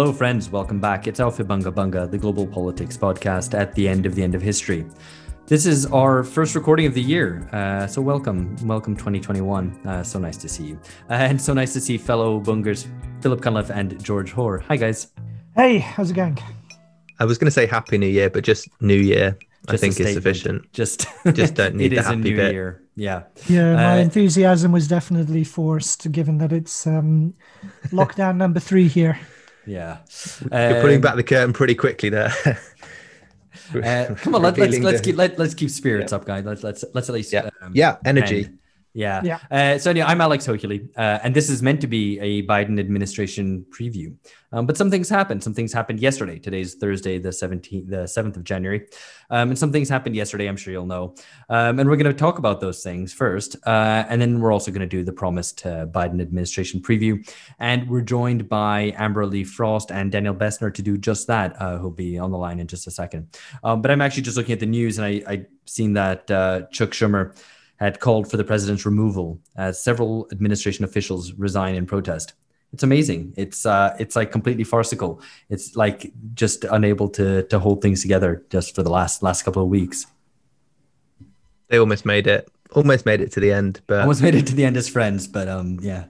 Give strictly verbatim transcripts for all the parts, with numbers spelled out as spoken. Hello, friends. Welcome back. It's Alpha Bunga Bunga, the global politics podcast at the end of the end of history. This is our first recording of the year. Uh, so welcome. Welcome twenty twenty-one. Uh, so nice to see you. Uh, and so nice to see fellow Bungers, Philip Cunliffe and George Hoare. Hi, guys. Hey, how's it going? I was going to say Happy New Year, but just New Year, just I think is sufficient. Just, just don't need it the is happy a new bit. Year. Yeah. Yeah, my uh, enthusiasm was definitely forced, given that it's um, lockdown number three here. Yeah. You're um, pulling back the curtain pretty quickly there. uh, come on, let, let's the... let's keep let, let's keep spirits yeah. up, guys. Let's let's let's at least yeah, um, yeah. energy. End. Yeah. yeah. Uh, so anyway, I'm Alex Hoculi, uh, and this is meant to be a Biden administration preview. Um, but some things happened. Some things happened yesterday. Today's Thursday, the seventeenth, the seventh of January, um, and some things happened yesterday. I'm sure you'll know. Um, and we're going to talk about those things first, uh, and then we're also going to do the promised uh, Biden administration preview. And we're joined by Amber Lee Frost and Daniel Bessner to do just that. Uh, who'll be on the line in just a second. Um, but I'm actually just looking at the news, and I, I seen that uh, Chuck Schumer had called for the president's removal as several administration officials resign in protest. It's amazing. It's uh, it's like completely farcical. It's like just unable to to hold things together just for the last last couple of weeks. They almost made it. Almost made it to the end. But almost made it to the end as friends, but um, yeah.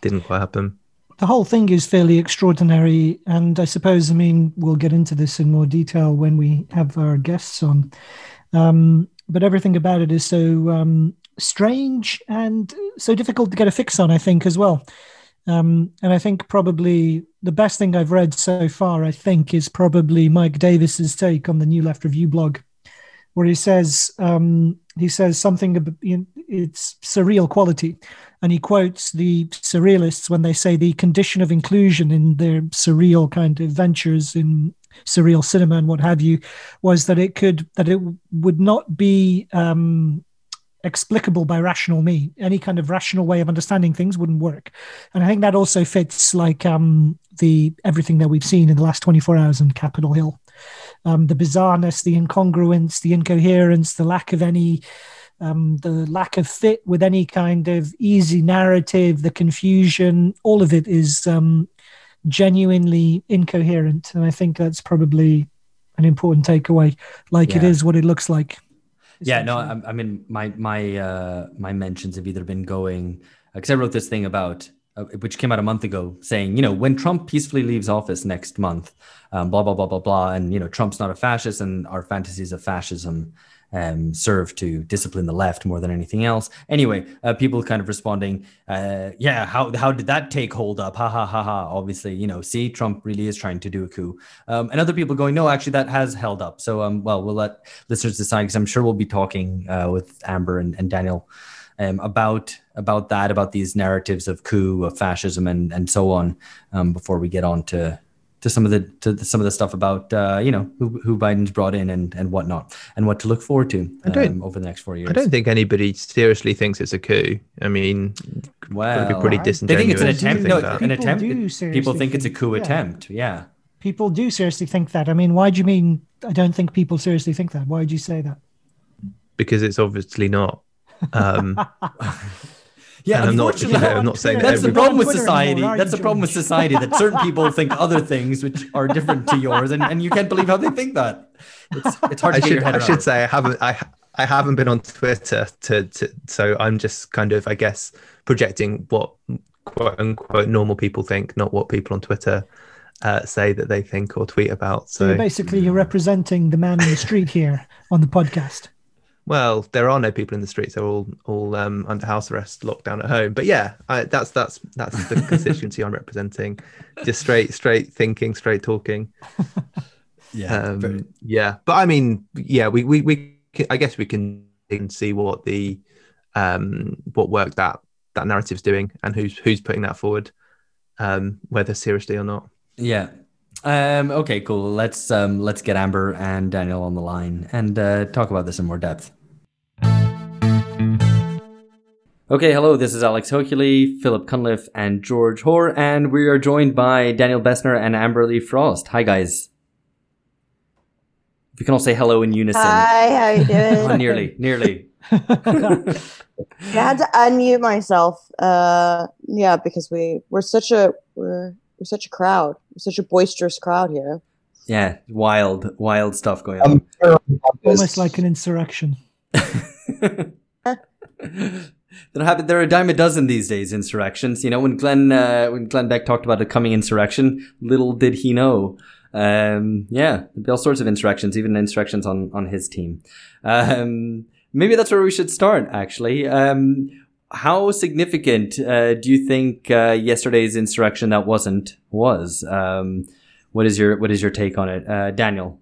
Didn't quite happen. The whole thing is fairly extraordinary. And I suppose, I mean, we'll get into this in more detail when we have our guests on. Um, But everything about it is so um, strange and so difficult to get a fix on, I think, as well. Um, and I think probably the best thing I've read so far, I think, is probably Mike Davis's take on the New Left Review blog, where he says um, he says something about, you know, it's surreal quality. And he quotes the surrealists when they say the condition of inclusion in their surreal kind of ventures in surreal cinema and what have you, was that it could that it would not be um, explicable by rational me. Any kind of rational way of understanding things wouldn't work. And I think that also fits like um, the everything that we've seen in the last twenty-four hours on Capitol Hill. Um, the bizarreness, the incongruence, the incoherence, the lack of any um, the lack of fit with any kind of easy narrative, the confusion, all of it is um, genuinely incoherent, and I think that's probably an important takeaway. Like yeah. It is what it looks like. Yeah, no, I, I mean my my uh, my mentions have either been going because uh, I wrote this thing about uh, which came out a month ago, saying you know when Trump peacefully leaves office next month, um, blah blah blah blah blah, and you know Trump's not a fascist, and our fantasies of fascism um, serve to discipline the left more than anything else. Anyway, uh, people kind of responding, uh, yeah, how how did that take hold up? Ha ha ha ha. Obviously, you know, see, Trump really is trying to do a coup. Um, and other people going, no, actually that has held up. So, um, well, we'll let listeners decide because I'm sure we'll be talking uh, with Amber and, and Daniel um, about about that, about these narratives of coup, of fascism, and and so on um, before we get on to to some of the to the, some of the stuff about uh, you know who who Biden's brought in and and whatnot and what to look forward to um, over the next four years. I don't think anybody seriously thinks it's a coup. I mean, well, be pretty disingenuous. They think it's an attempt. No, an attempt. People think, think it's a coup yeah. attempt. Yeah, people do seriously think that. I mean, why do you mean? I don't think people seriously think that. Why would you say that? Because it's obviously not. Um, Yeah, and I'm not, you know, I'm not saying that that's the problem with society. Anymore, that's the problem with society that certain people think other things which are different to yours, and, and you can't believe how they think that. It's it's hard to I get should, your head I around. should say I haven't I I haven't been on Twitter to, to so I'm just kind of I guess projecting what quote unquote normal people think, not what people on Twitter uh, say that they think or tweet about. So, so basically, you're representing the man in the street here on the podcast. Well, there are no people in the streets. They're all all um, under house arrest, locked down at home. But yeah, I, that's that's that's the constituency I'm representing. Just straight, straight thinking, straight talking. Yeah, um, very... yeah. But I mean, yeah, we we we. I guess we can see what the um, what work that that narrative's doing and who's who's putting that forward, um, whether seriously or not. Yeah. Um, okay, cool. Let's um, let's get Amber and Daniel on the line and uh, talk about this in more depth. Okay, hello, this is Alex Hoculi, Philip Cunliffe, and George Hoare, and we are joined by Daniel Bessner and Amber Lee Frost. Hi, guys. If you can all say hello in unison. Hi, how are you doing? Oh, nearly, nearly. I had to unmute myself, uh, yeah, because we, we're such a... We're There's such a crowd. There's such a boisterous crowd here. Yeah, wild, wild stuff going on. Almost like an insurrection. There are a dime a dozen these days, insurrections. You know, when Glenn uh, when Glenn Beck talked about a coming insurrection, little did he know. Um, yeah, all sorts of insurrections, even insurrections on, on his team. Um, maybe that's where we should start, actually. Um, how significant uh, do you think uh, yesterday's insurrection that wasn't was? Um, What is your what is your take on it, uh, Daniel?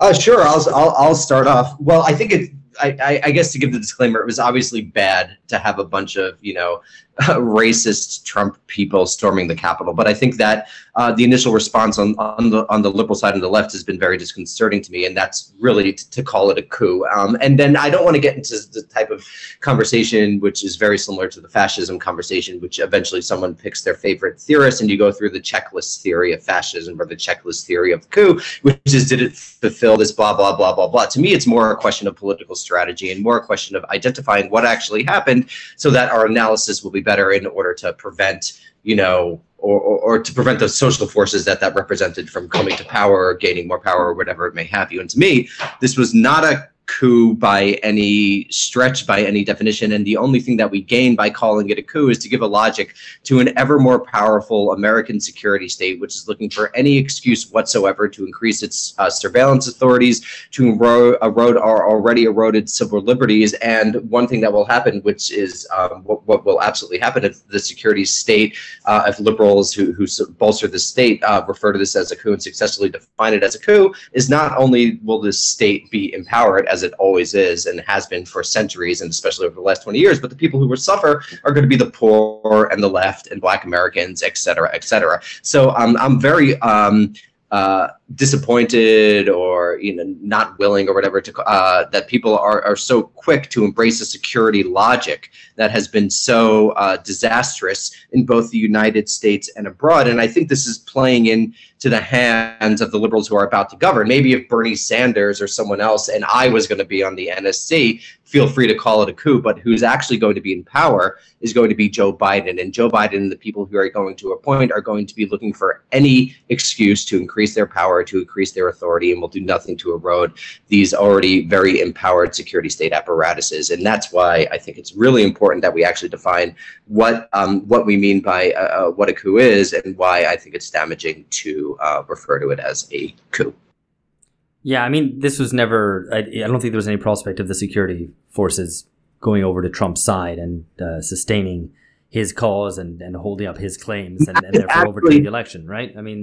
Uh, sure, I'll, I'll I'll start off. Well, I think it. I, I, I guess to give the disclaimer, it was obviously bad to have a bunch of you know uh, racist Trump people storming the Capitol. But I think that uh, the initial response on on the on the liberal side and the left has been very disconcerting to me, and that's really t- to call it a coup. Um, and then I don't want to get into the type of conversation which is very similar to the fascism conversation, which eventually someone picks their favorite theorist, and you go through the checklist theory of fascism or the checklist theory of coup, which is did it fulfill this blah blah blah blah blah. To me, it's more a question of political strategy and more a question of identifying what actually happened so that our analysis will be better in order to prevent, you know, or, or, or to prevent the social forces that that represented from coming to power or gaining more power or whatever it may have you. And to me, this was not a coup by any stretch, by any definition. And the only thing that we gain by calling it a coup is to give a logic to an ever more powerful American security state, which is looking for any excuse whatsoever to increase its uh, surveillance authorities, to ero- erode our already eroded civil liberties. And one thing that will happen, which is um, what, what will absolutely happen if the security state, uh, if liberals who, who bolster the state uh, refer to this as a coup and successfully define it as a coup, is not only will this state be empowered as it always is and has been for centuries and especially over the last twenty years, but the people who will suffer are going to be the poor and the left and Black Americans, et cetera, et cetera. So um, I'm very um, uh, disappointed or you know not willing or whatever to uh, that people are, are so quick to embrace a security logic that has been so uh, disastrous in both the United States and abroad. And I think this is playing in to the hands of the liberals who are about to govern. Maybe if Bernie Sanders or someone else and I was going to be on the N S C, feel free to call it a coup, but who's actually going to be in power is going to be Joe Biden. And Joe Biden and the people who are going to appoint are going to be looking for any excuse to increase their power, to increase their authority, and will do nothing to erode these already very empowered security state apparatuses. And that's why I think it's really important that we actually define what um, what we mean by uh, what a coup is and why I think it's damaging to Uh, refer to it as a coup. Yeah, I mean, this was never, I, I don't think there was any prospect of the security forces going over to Trump's side and uh, sustaining his cause and, and holding up his claims and, and therefore overturning the election, right? I mean,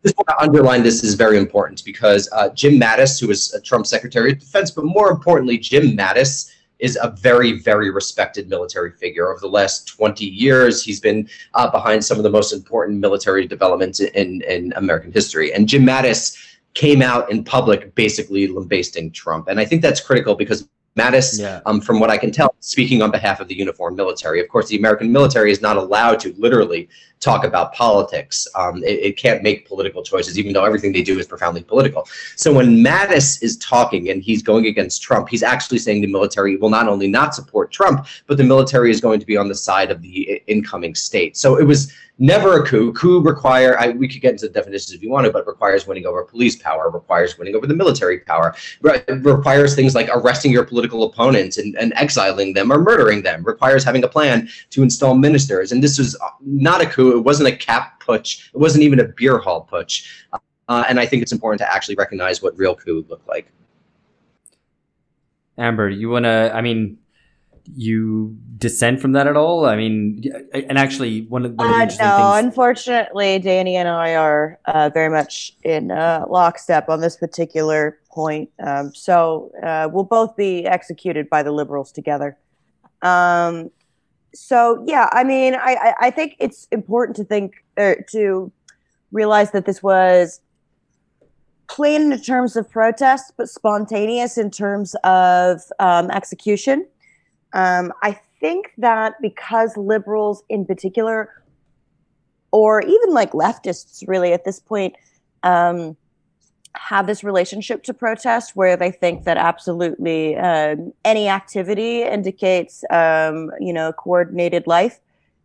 I just want to underline this is very important because uh, Jim Mattis, who was Trump's Secretary of Defense, but more importantly, Jim Mattis is a very, very respected military figure. Over the last twenty years, he's been uh, behind some of the most important military developments in, in American history. And Jim Mattis came out in public basically lambasting Trump. And I think that's critical because Mattis, yeah. um, from what I can tell, speaking on behalf of the uniformed military. Of course, the American military is not allowed to literally talk about politics. Um, it, it can't make political choices, even though everything they do is profoundly political. So when Mattis is talking and he's going against Trump, he's actually saying the military will not only not support Trump, but the military is going to be on the side of the incoming state. So it was never a coup. Coup require, I, we could get into the definitions if you wanted, but requires winning over police power, requires winning over the military power, re- requires things like arresting your political opponents and, and exiling them or murdering them, requires having a plan to install ministers. And this was not a coup. It wasn't a cap putsch. It wasn't even a beer hall putsch. Uh, and I think it's important to actually recognize what real coup look like. Amber, you want to, I mean, you dissent from that at all? I mean, and actually, one of the uh, interesting no, things... No, unfortunately, Danny and I are uh, very much in uh, lockstep on this particular point. Um, so uh, we'll both be executed by the liberals together. Um, so, yeah, I mean, I, I think it's important to think, er, to realize that this was planned in terms of protest, but spontaneous in terms of um, execution. Um, I think that because liberals in particular, or even like leftists really at this point, um, have this relationship to protest where they think that absolutely um, any activity indicates, um, you know, coordinated life.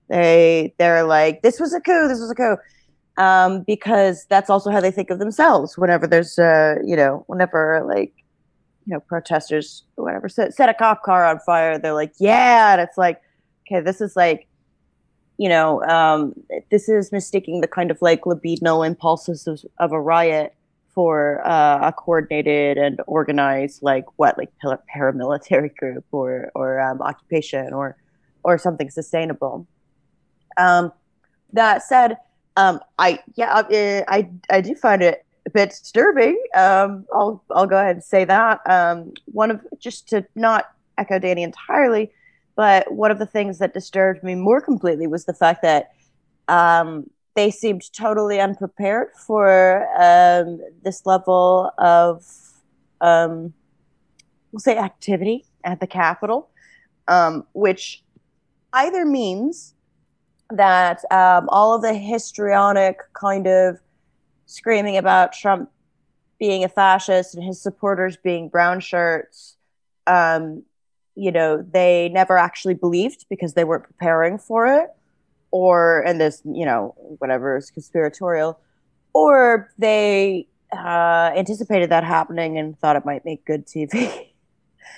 They they're like, this was a coup, this was a coup, um, because that's also how they think of themselves. Whenever there's uh, you know, whenever like, you know, protesters or whatever set, set a cop car on fire, they're like, yeah, and it's like, okay, this is like, you know, um, this is mistaking the kind of like libidinal impulses of, of a riot for uh, a coordinated and organized, like what, like paramilitary group or or um, occupation or or something sustainable. Um, that said, um, I yeah, I, I I do find it a bit disturbing. Um, I'll I'll go ahead and say that. Um, one of just to not echo Danny entirely. But one of the things that disturbed me more completely was the fact that um, they seemed totally unprepared for um, this level of, um, we'll say, activity at the Capitol, um, which either means that um, all of the histrionic kind of screaming about Trump being a fascist and his supporters being brown shirts, um, you know, they never actually believed because they weren't preparing for it, or, and this, you know, whatever is conspiratorial, or they uh, anticipated that happening and thought it might make good T V.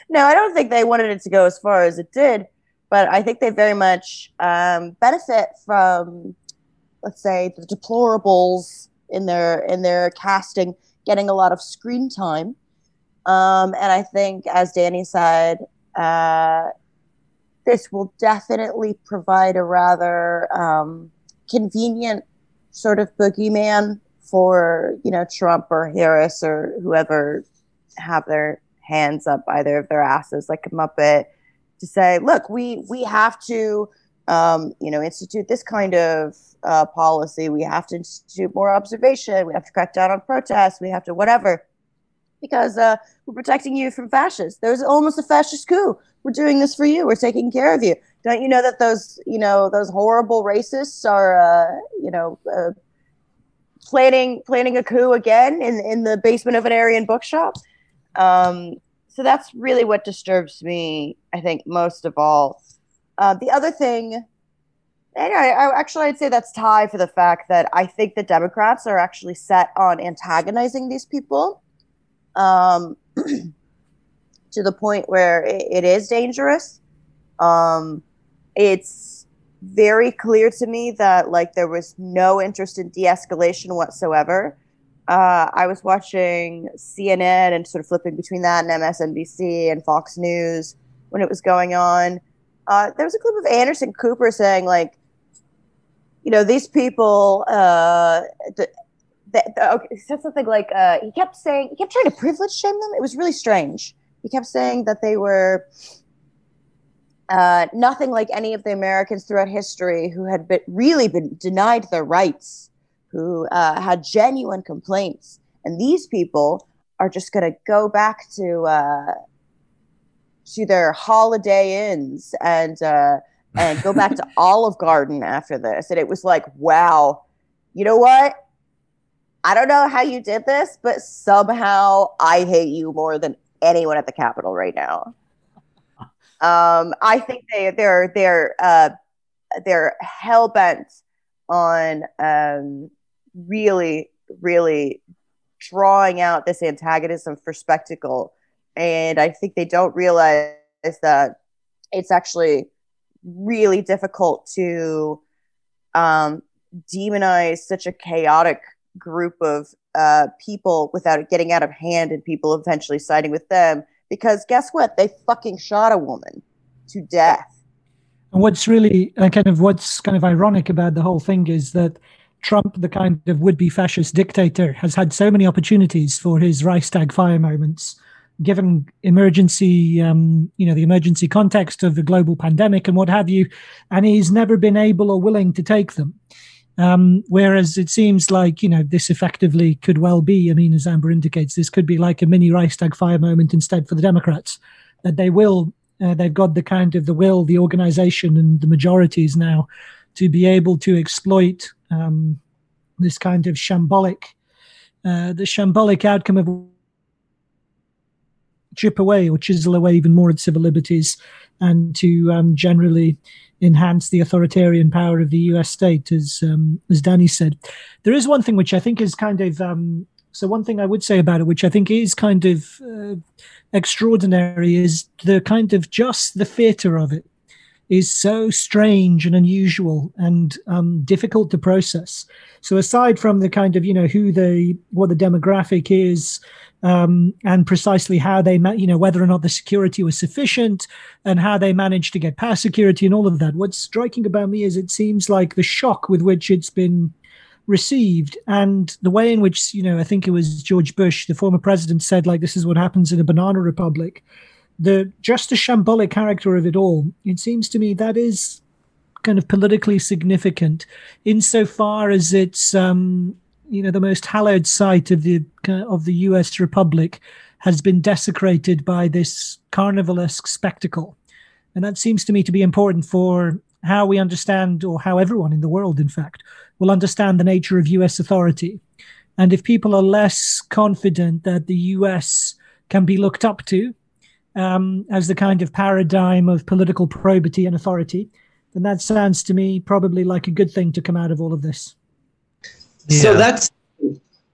Now, I don't think they wanted it to go as far as it did, but I think they very much um, benefit from, let's say, the deplorables in their, in their casting getting a lot of screen time. Um, and I think, as Danny said, Uh, this will definitely provide a rather um, convenient sort of boogeyman for, you know, Trump or Harris or whoever have their hands up either of their asses like a Muppet to say, look, we, we have to, um, you know, institute this kind of uh, policy. We have to institute more observation. We have to crack down on protests. We have to whatever. Because uh, we're protecting you from fascists. There's almost a fascist coup. We're doing this for you. We're taking care of you. Don't you know that those, you know, those horrible racists are, uh, you know, uh, planning planning a coup again in in the basement of an Aryan bookshop? Um, so that's really what disturbs me, I think, most of all. Uh, the other thing, anyway, I, actually, I'd say that's tied for the fact that I think the Democrats are actually set on antagonizing these people. Um, to the point where it, it is dangerous. Um, it's very clear to me that like there was no interest in de-escalation whatsoever. Uh, I was watching C N N and sort of flipping between that and M S N B C and Fox News when it was going on. Uh, there was a clip of Anderson Cooper saying like, you know, these people, uh, th- Okay, he said something like uh, he kept saying he kept trying to privilege shame them. It was really strange. He kept saying that they were uh, nothing like any of the Americans throughout history who had been really been denied their rights, who uh, had genuine complaints, and these people are just going to go back to uh, to their Holiday Inns and uh, and go back to Olive Garden after this. And it was like, wow, you know what? I don't know how you did this, but somehow I hate you more than anyone at the Capitol right now. Um, I think they they're they're uh, they're hell bent on um, really really drawing out this antagonism for spectacle, and I think they don't realize that it's actually really difficult to um, demonize such a chaotic group of uh, people without it getting out of hand and people eventually siding with them. Because guess what? They fucking shot a woman to death. And what's really uh, kind of what's kind of ironic about the whole thing is that Trump, the kind of would-be fascist dictator, has had so many opportunities for his Reichstag fire moments, given emergency, um, you know, the emergency context of the global pandemic and what have you, and he's never been able or willing to take them. Um, whereas it seems like, you know, this effectively could well be, I mean, as Amber indicates, this could be like a mini Reichstag fire moment instead for the Democrats, that they will, uh, they've got the kind of the will, the organization and the majorities now to be able to exploit um, this kind of shambolic, uh, the shambolic outcome of chip away or chisel away even more at civil liberties and to um, generally enhance the authoritarian power of the U S state, as um, as Danny said. There is one thing which I think is kind of, um, so one thing I would say about it, which I think is kind of uh, extraordinary, is the kind of just the theater of it is so strange and unusual and um, difficult to process. So aside from the kind of, you know, who the, what the demographic is, um, and precisely how they, ma- you know, whether or not the security was sufficient and how they managed to get past security and all of that, what's striking about me is it seems like the shock with which it's been received and the way in which, you know, I think it was George Bush, the former president, said, like, this is what happens in a banana republic. The just the shambolic character of it all, it seems to me that is kind of politically significant insofar as it's, um, you know, the most hallowed site of the of the U S republic has been desecrated by this carnivalesque spectacle. And that seems to me to be important for how we understand, or how everyone in the world, in fact, will understand the nature of U S authority. And if people are less confident that the U S can be looked up to, Um, as the kind of paradigm of political probity and authority, then that sounds to me probably like a good thing to come out of all of this. Yeah. So that's,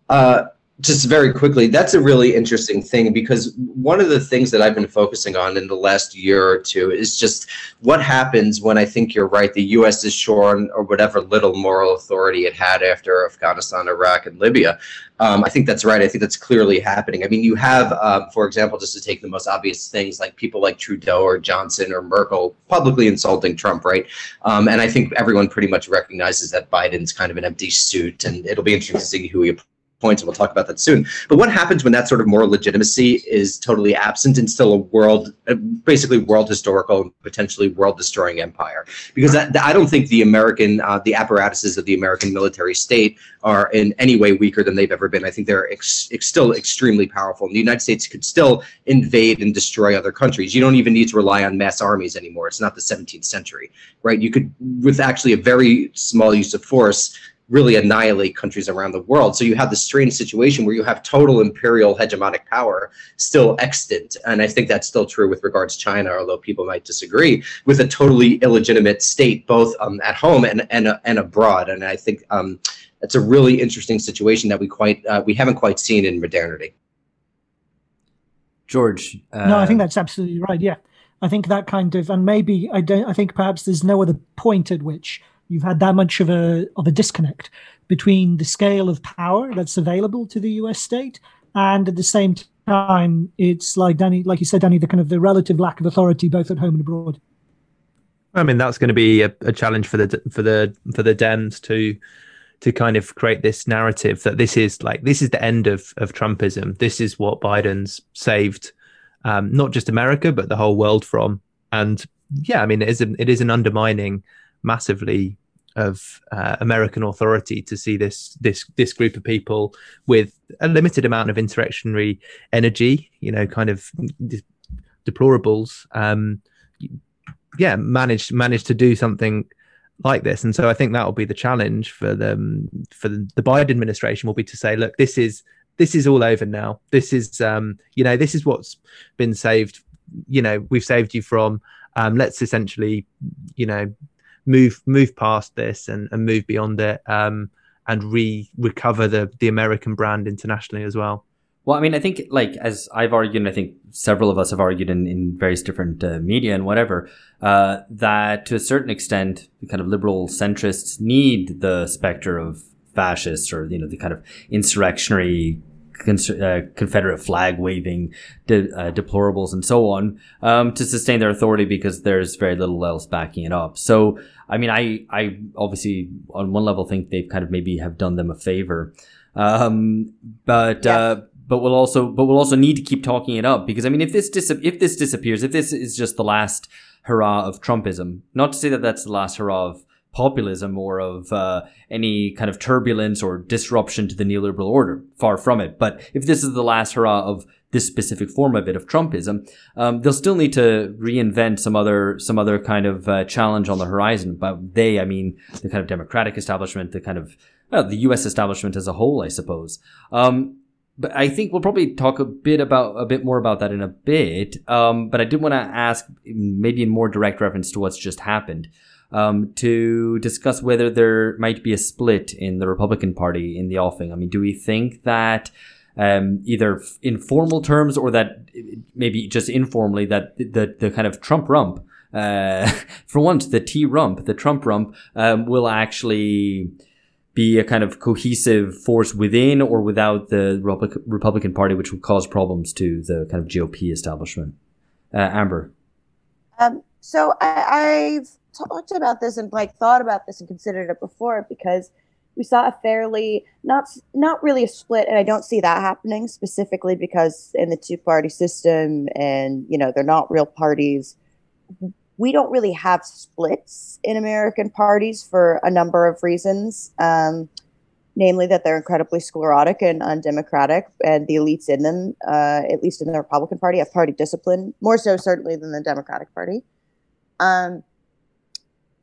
uh, just very quickly, that's a really interesting thing, because one of the things that I've been focusing on in the last year or two is just what happens when, I think you're right, the U S is shorn or whatever little moral authority it had after Afghanistan, Iraq, and Libya. Um, I think that's right. I think that's clearly happening. I mean, you have, uh, for example, just to take the most obvious things, like people like Trudeau or Johnson or Merkel publicly insulting Trump, right? Um, and I think everyone pretty much recognizes that Biden's kind of an empty suit, and it'll be interesting to see who he points, and we'll talk about that soon. But what happens when that sort of moral legitimacy is totally absent and still a world, basically world historical and potentially world destroying empire? Because that, I don't think the American, uh, the apparatuses of the American military state are in any way weaker than they've ever been. I think they're ex- ex- still extremely powerful. And the United States could still invade and destroy other countries. You don't even need to rely on mass armies anymore. It's not the seventeenth century, right? You could, with actually a very small use of force, really annihilate countries around the world. So you have this strange situation where you have total imperial hegemonic power still extant. And I think that's still true with regards to China, although people might disagree, with a totally illegitimate state, both um, at home and and, uh, and abroad. And I think um, that's a really interesting situation that we quite uh, we haven't quite seen in modernity. George. Uh... No, I think that's absolutely right. Yeah, I think that kind of, and maybe I don't, I think perhaps there's no other point at which you've had that much of a of a disconnect between the scale of power that's available to the U S state, and at the same time, it's like Danny, like you said, Danny, the kind of the relative lack of authority both at home and abroad. I mean, that's going to be a, a challenge for the for the for the Dems to to kind of create this narrative that this is like this is the end of of Trumpism. This is what Biden's saved, um, not just America but the whole world from. And yeah, I mean, it is an, it is an undermining massively of uh, American authority to see this this this group of people with a limited amount of insurrectionary energy, you know, kind of de- deplorables, um, yeah, managed managed to do something like this. And so I think that will be the challenge for the for the Biden administration, will be to say, look, this is this is all over now. This is um, you know, this is what's been saved. You know, we've saved you from. Um, let's essentially, you know, move move past this and, and move beyond it, um, and re recover the the American brand internationally as well. Well, I mean, I think, like, as I've argued, and I think several of us have argued in, in various different uh, media and whatever, uh, that to a certain extent, the kind of liberal centrists need the specter of fascists, or, you know, the kind of insurrectionary Uh, Confederate flag waving de- uh, deplorables and so on, um, to sustain their authority, because there's very little else backing it up. So, I mean, I, I obviously on one level think they've kind of maybe have done them a favor. Um, but, yeah. uh, but we'll also, but we'll also need to keep talking it up, because I mean, if this, dis- if this disappears, if this is just the last hurrah of Trumpism, not to say that that's the last hurrah of populism or of uh, any kind of turbulence or disruption to the neoliberal order. Far from it. But if this is the last hurrah of this specific form of it, of Trumpism, um, they'll still need to reinvent some other some other kind of uh, challenge on the horizon. But they, I mean, the kind of democratic establishment, the kind of, well, the U S establishment as a whole, I suppose. Um, but I think we'll probably talk a bit about a bit more about that in a bit. Um, but I did want to ask, maybe in more direct reference to what's just happened, um, to discuss whether there might be a split in the Republican Party in the offing. I mean, do we think that um, either in formal terms or that maybe just informally that the the kind of Trump rump, uh, for once, the T rump, the Trump rump, um, will actually be a kind of cohesive force within or without the Republican Party, which would cause problems to the kind of G O P establishment? Uh, Amber? Um, so I, I've talked about this and like thought about this and considered it before, because we saw a fairly, not not really a split, and I don't see that happening specifically because in the two-party system and, you know, they're not real parties, we don't really have splits in American parties for a number of reasons, um, namely that they're incredibly sclerotic and undemocratic, and the elites in them, uh, at least in the Republican Party, have party discipline, more so certainly than the Democratic Party. Um,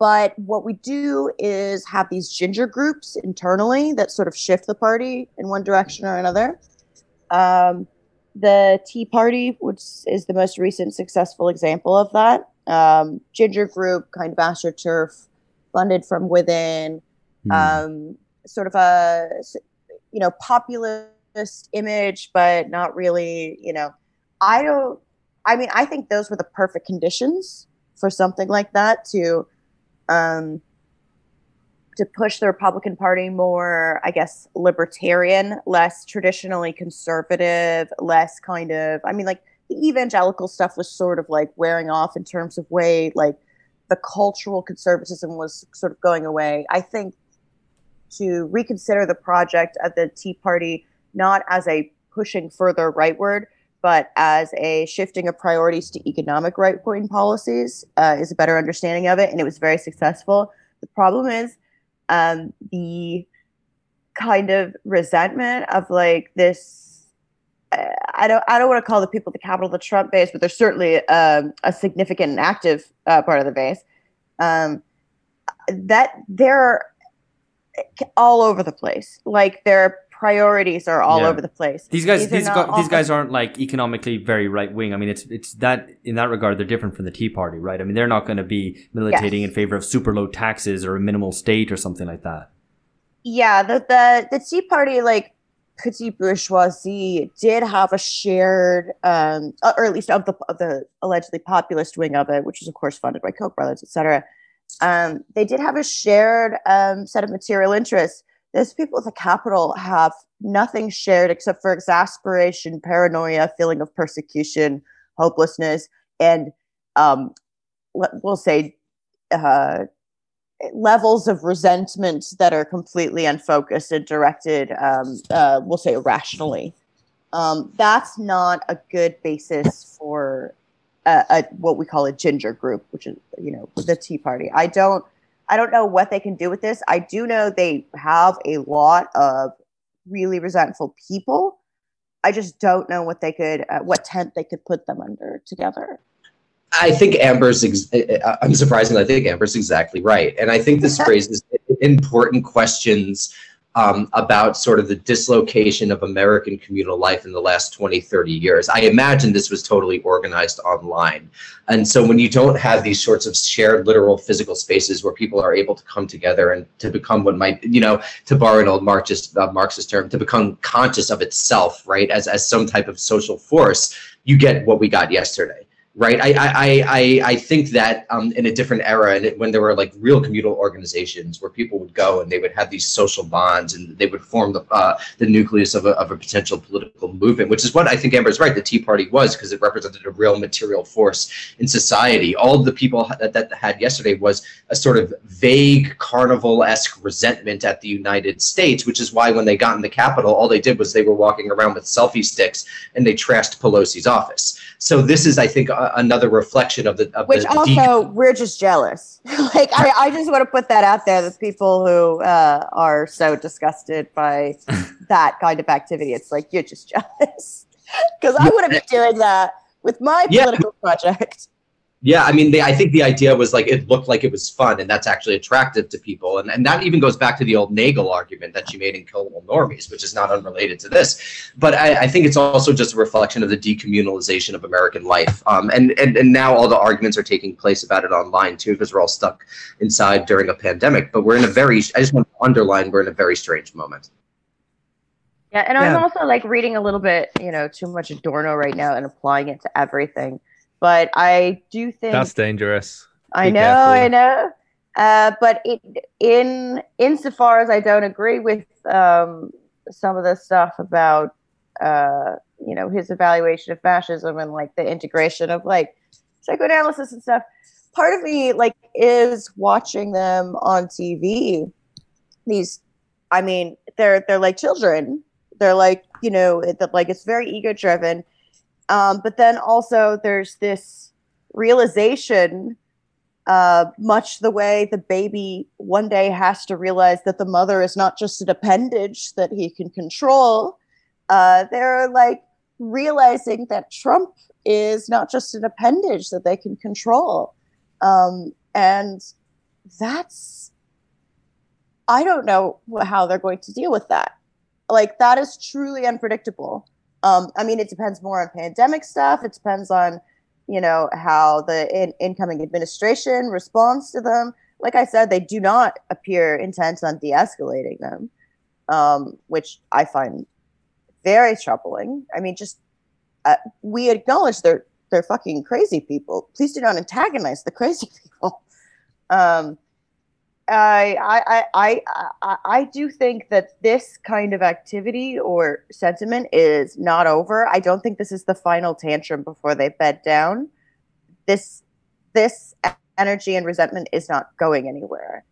but what we do is have these ginger groups internally that sort of shift the party in one direction or another. Um, the Tea Party, which is the most recent successful example of that. Um, ginger group, kind of astroturf, funded from within, mm. um, sort of a, you know, populist image, but not really, you know, I don't, I mean, I think those were the perfect conditions for something like that to, um, to push the Republican Party more, I guess, libertarian, less traditionally conservative, less kind of, I mean, like, the evangelical stuff was sort of like wearing off in terms of way, like the cultural conservatism was sort of going away. I think to reconsider the project of the Tea Party, not as a pushing further rightward, but as a shifting of priorities to economic right-wing policies uh, is a better understanding of it. And it was very successful. The problem is um, the kind of resentment of like this, I don't. I don't want to call the people the capital of the Trump base, but they're certainly um, a significant and active uh, part of the base. Um, that they're all over the place. Like their priorities are all yeah. over the place. These guys. These, these, go- these guys aren't like economically very right wing. I mean, it's it's that in that regard they're different from the Tea Party, right? I mean, they're not going to be militating yes. in favor of super low taxes or a minimal state or something like that. Yeah, the the, the Tea Party like. Petite bourgeoisie did have a shared, um, or at least of the, of the allegedly populist wing of it, which was of course funded by Koch brothers, et cetera. Um, they did have a shared um, set of material interests. Those people with the capital have nothing shared except for exasperation, paranoia, feeling of persecution, hopelessness, and um, we'll say uh, levels of resentment that are completely unfocused and directed, um, uh, we'll say irrationally. Um, that's not a good basis for a, a, what we call a ginger group, which is, you know, the Tea Party. I don't, I don't know what they can do with this. I do know they have a lot of really resentful people. I just don't know what they could, uh, what tent they could put them under together. I think Amber's, ex- I'm surprisingly, I think Amber's exactly right. And I think this raises important questions um, about sort of the dislocation of American communal life in the last twenty, thirty years. I imagine this was totally organized online. And so when you don't have these sorts of shared literal physical spaces where people are able to come together and to become what might, you know, to borrow an old Marxist, uh, Marxist term, to become conscious of itself, right, as, as some type of social force, you get what we got yesterday. Right, I I I I think that um, in a different era, and when there were like real communal organizations where people would go and they would have these social bonds and they would form the uh, the nucleus of a of a potential political movement, which is what I think Amber's right. The Tea Party was, because it represented a real material force in society. All the people that that had yesterday was a sort of vague carnival-esque resentment at the United States, which is why when they got in the Capitol, all they did was they were walking around with selfie sticks and they trashed Pelosi's office. So this is, I think, another reflection of the of which the also deep. We're just jealous. Like I, I just want to put that out there. The people who uh, are so disgusted by that kind of activity, it's like you're just jealous because I wouldn't be doing that with my political yeah. project. Yeah, I mean, they, I think the idea was like it looked like it was fun, and that's actually attractive to people. And, and that even goes back to the old Nagel argument that she made in Kill All Normies, which is not unrelated to this. But I, I think it's also just a reflection of the decommunalization of American life. Um, and, and, and now all the arguments are taking place about it online, too, because we're all stuck inside during a pandemic. But we're in a very, I just want to underline, we're in a very strange moment. Yeah, and yeah. I'm also like reading a little bit, you know, too much Adorno right now and applying it to everything. But I do think that's dangerous. Be I know, careful. I know. Uh, but it, in insofar as I don't agree with um, some of the stuff about uh, you know, his evaluation of fascism and like the integration of like psychoanalysis and stuff, part of me like is watching them on T V. These, I mean, they're they're like children. They're like, you know, it, like it's very ego driven. Um, but then also there's this realization, uh, much the way the baby one day has to realize that the mother is not just an appendage that he can control. Uh, they're like realizing that Trump is not just an appendage that they can control. Um, and that's, I don't know how they're going to deal with that. Like that is truly unpredictable. Um, I mean, it depends more on pandemic stuff. It depends on, you know, how the in- incoming administration responds to them. Like I said, they do not appear intent on de-escalating them, um, which I find very troubling. I mean, just uh, we acknowledge they're they're fucking crazy people. Please do not antagonize the crazy people. Um, I, I, I, I, I do think that this kind of activity or sentiment is not over. I don't think this is the final tantrum before they bed down. This, this energy and resentment is not going anywhere.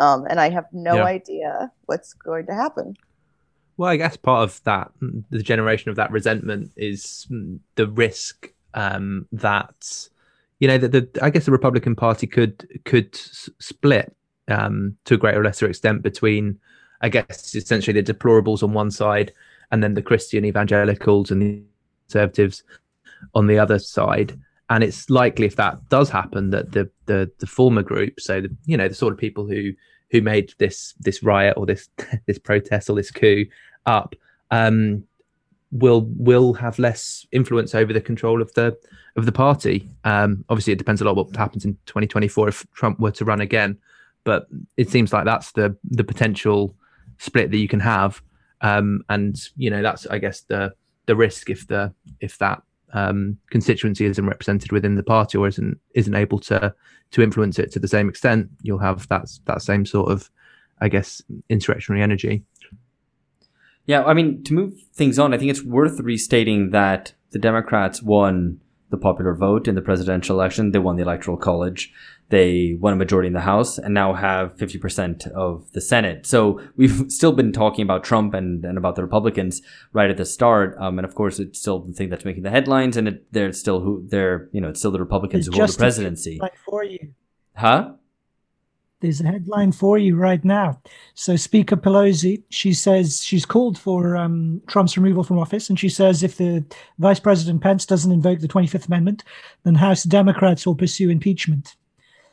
Um, and I have no yeah. idea what's going to happen. Well, I guess part of that, the generation of that resentment is the risk um, that, you know, that the, I guess the Republican Party could, could s- split. Um, to a greater or lesser extent between, I guess, essentially the deplorables on one side and then the Christian evangelicals and the conservatives on the other side. And it's likely if that does happen that the the, the former group, so the, you know, the sort of people who who made this this riot or this this protest or this coup up um, will will have less influence over the control of the of the party. Um, obviously, it depends a lot what happens in twenty twenty-four if Trump were to run again. But it seems like that's the the potential split that you can have, um, and you know that's I guess the the risk if the if that um, constituency isn't represented within the party or isn't isn't able to to influence it to the same extent, you'll have that that same sort of I guess insurrectionary energy. Yeah, I mean to move things on, I think it's worth restating that the Democrats won the popular vote in the presidential election. They won the Electoral College. They won a majority in the House and now have fifty percent of the Senate. So we've still been talking about Trump and, and about the Republicans right at the start. Um, and of course, it's still the thing that's making the headlines, and it, they're still who they're, you know, it's still the Republicans There's who hold the presidency. Right for you. Huh? There's a headline for you right now. So Speaker Pelosi, she says she's called for um, Trump's removal from office. And she says if the Vice President Pence doesn't invoke the twenty-fifth Amendment, then House Democrats will pursue impeachment.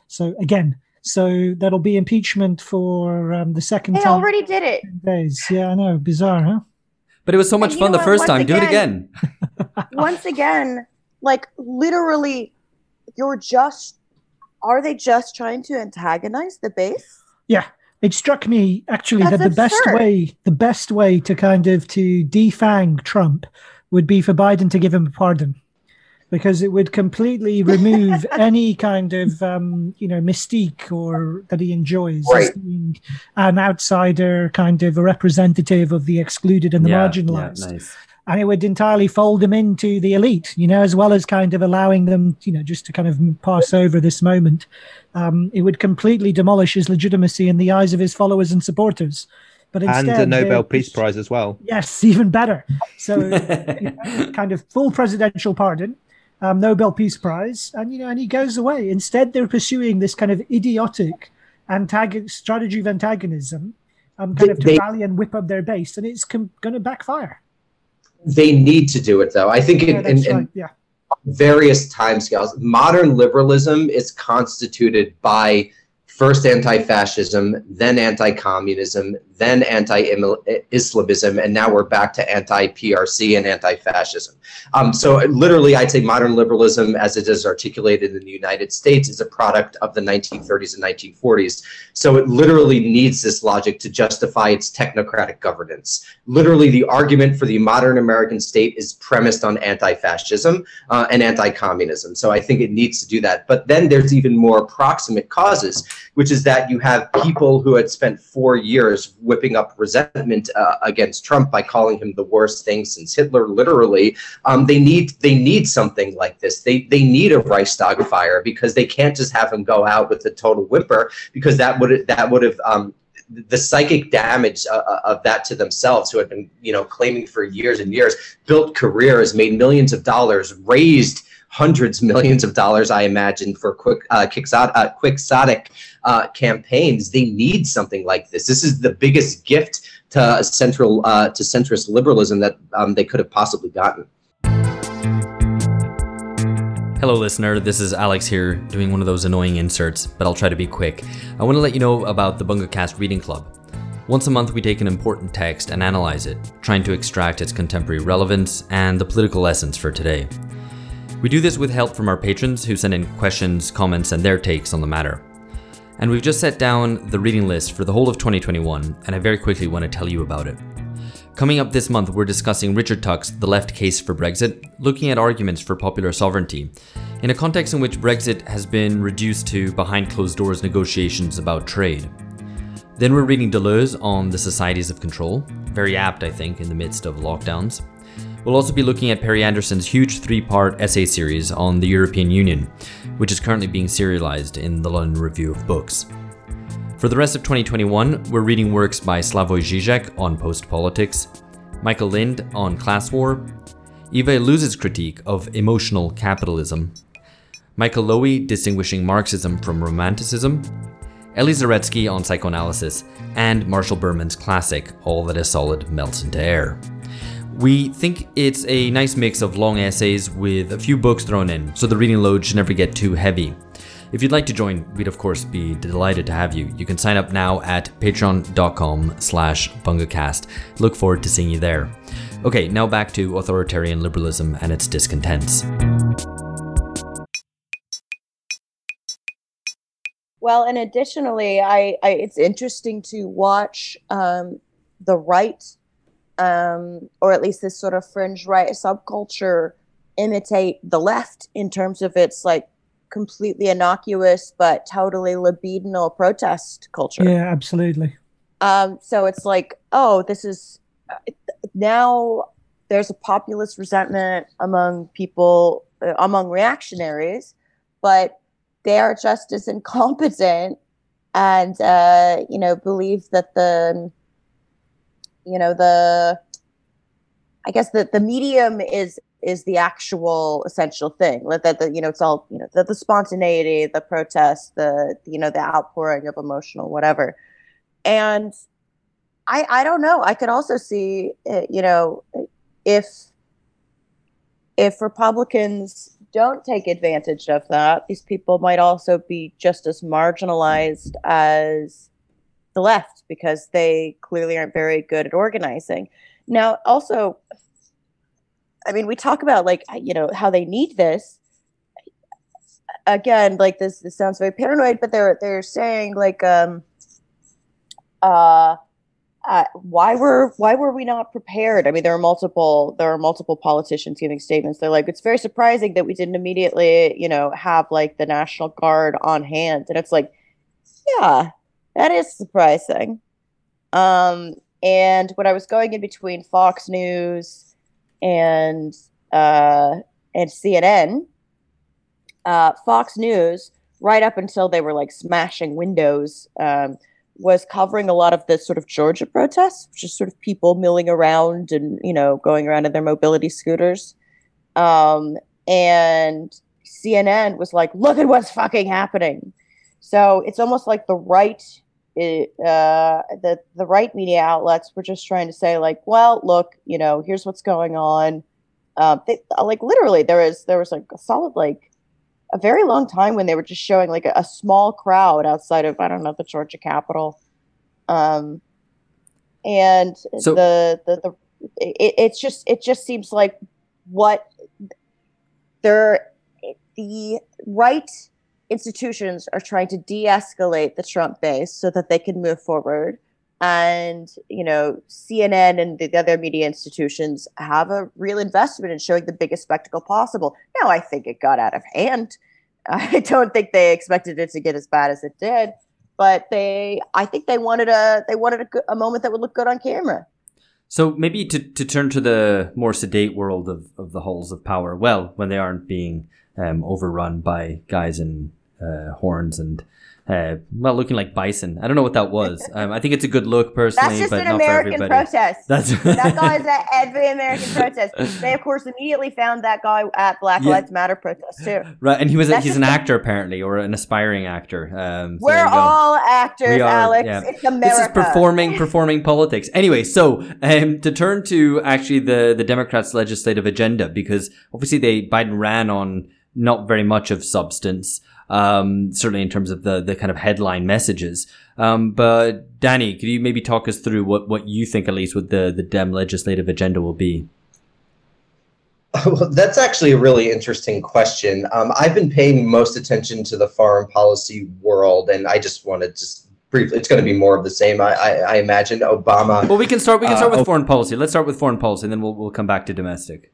So again, so that'll be impeachment for um, the second they time. They already did it. Days. Yeah, I know. Bizarre, huh? But it was so much fun the what? first once time. Again, do it again. Once again, like literally, you're just, are they just trying to antagonize the base? Yeah. It struck me actually That's that the absurd. best way, the best way to kind of to defang Trump would be for Biden to give him a pardon. Because it would completely remove any kind of, um, you know, mystique or that he enjoys right. as being an outsider, kind of a representative of the excluded and the yeah, marginalized. Yeah, nice. And it would entirely fold them into the elite, you know, as well as kind of allowing them, you know, just to kind of pass over this moment. Um, it would completely demolish his legitimacy in the eyes of his followers and supporters. But instead, and a Nobel Peace Prize as well. Yes, even better. So you know, kind of full presidential pardon. Um, Nobel Peace Prize, and you know, and he goes away. Instead, they're pursuing this kind of idiotic antagon- strategy of antagonism, um, kind they, of to they, rally and whip up their base, and it's com- going to backfire. They need to do it, though. I think, yeah, in, in, right. in, yeah. various timescales. Modern liberalism is constituted by first anti-fascism, then anti-communism, then anti-Islamism, and now we're back to anti-P R C and anti-fascism. Um, so literally, I'd say modern liberalism, as it is articulated in the United States, is a product of the nineteen thirties and nineteen forties. So it literally needs this logic to justify its technocratic governance. Literally, the argument for the modern American state is premised on anti-fascism uh, and anti-communism. So I think it needs to do that. But then there's even more proximate causes, which is that you have people who had spent four years whipping up resentment uh, against Trump by calling him the worst thing since Hitler, literally. Um, they need they need something like this. They, they need a Reichstag fire, because they can't just have him go out with a total whimper, because that would that would have... Um, the psychic damage uh, of that to themselves, who had been, you know, claiming for years and years, built careers, made millions of dollars, raised hundreds of millions of dollars, I imagine, for quick, uh, uh, quixotic uh, campaigns. They need something like this. This is the biggest gift to central uh, to centrist liberalism that um, they could have possibly gotten. Hello, listener. This is Alex here, doing one of those annoying inserts, but I'll try to be quick. I want to let you know about the BungaCast Reading Club. Once a month, we take an important text and analyze it, trying to extract its contemporary relevance and the political essence for today. We do this with help from our patrons, who send in questions, comments, and their takes on the matter. And we've just set down the reading list for the whole of twenty twenty-one, and I very quickly want to tell you about it. Coming up this month, we're discussing Richard Tuck's The Left Case for Brexit, looking at arguments for popular sovereignty, in a context in which Brexit has been reduced to behind-closed-doors negotiations about trade. Then we're reading Deleuze on The Societies of Control, very apt, I think, in the midst of lockdowns. We'll also be looking at Perry Anderson's huge three-part essay series on the European Union, which is currently being serialized in the London Review of Books. For the rest of twenty twenty-one, we're reading works by Slavoj Žižek on post-politics, Michael Lind on class war, Eva Iluz's critique of emotional capitalism, Michael Lowy distinguishing Marxism from Romanticism, Eli Zaretsky on psychoanalysis, and Marshall Berman's classic, All That Is Solid Melts Into Air. We think it's a nice mix of long essays with a few books thrown in, so the reading load should never get too heavy. If you'd like to join, we'd of course be delighted to have you. You can sign up now at patreon.com slash bungacast. Look forward to seeing you there. Okay, now back to authoritarian liberalism and its discontents. Well, and additionally, I, I it's interesting to watch um, the right Um, or at least this sort of fringe right subculture imitate the left in terms of its like completely innocuous but totally libidinal protest culture. Yeah, absolutely. Um, so it's like, oh, this is now there's a populist resentment among people, uh, among reactionaries, but they are just as incompetent and, uh, you know, believe that the You know, the, I guess that the medium is, is the actual essential thing. Like that, the, you know, it's all, you know, the, the spontaneity, the protest, the, you know, the outpouring of emotional, whatever. And I, I don't know, I could also see, uh, you know, if, if Republicans don't take advantage of that, these people might also be just as marginalized as the left, because they clearly aren't very good at organizing. Now, also, I mean, we talk about like, you know, how they need this. Again, like this, this sounds very paranoid, but they're, they're saying like, um, uh, uh, why were, why were we not prepared? I mean, there are multiple, there are multiple politicians giving statements. They're like, it's very surprising that we didn't immediately, you know, have like the National Guard on hand. And it's like, yeah, that is surprising. Um, and when I was going in between Fox News and uh, and C N N, uh, Fox News, right up until they were like smashing windows, um, was covering a lot of the sort of Georgia protests, which is sort of people milling around and, you know, going around in their mobility scooters. Um, and C N N was like, look at what's fucking happening. So it's almost like the right... It, uh, the, the right media outlets were just trying to say like, well, look, you know, here's what's going on. Uh, they, like literally, there was there was like a solid like a very long time when they were just showing like a, a small crowd outside of I don't know the Georgia Capitol, um, and so, the the, the it, it's just it just seems like what they're the right institutions are trying to de-escalate the Trump base so that they can move forward. And, you know, C N N and the other media institutions have a real investment in showing the biggest spectacle possible. Now, I think it got out of hand. I don't think they expected it to get as bad as it did, but they, I think they wanted a, they wanted a, a moment that would look good on camera. So maybe to, to turn to the more sedate world of, of the halls of power, well, when they aren't being um, overrun by guys in uh, horns and, Uh, well, looking like bison. I don't know what that was. Um, I think it's a good look, personally, but not for everybody. That's just an American protest. That guy is at every American protest. They, of course, immediately found that guy at Black yeah. Lives Matter protest too. Right, and he was a, he's an actor apparently, or an aspiring actor. Um, so we're all actors, we are, Alex. Yeah. It's America. This is performing, performing politics. Anyway, so um, to turn to actually the the Democrats' legislative agenda, because obviously they Biden ran on not very much of substance. Um, certainly in terms of the, the kind of headline messages. Um, but Danny, could you maybe talk us through what, what you think, at least, what the, the Dem legislative agenda will be? Well, that's actually a really interesting question. Um, I've been paying most attention to the foreign policy world, and I just want to just briefly, it's going to be more of the same. I, I, I imagine Obama. Well, we can start, we can start uh, with foreign policy. Let's start with foreign policy, and then we'll, we'll come back to domestic.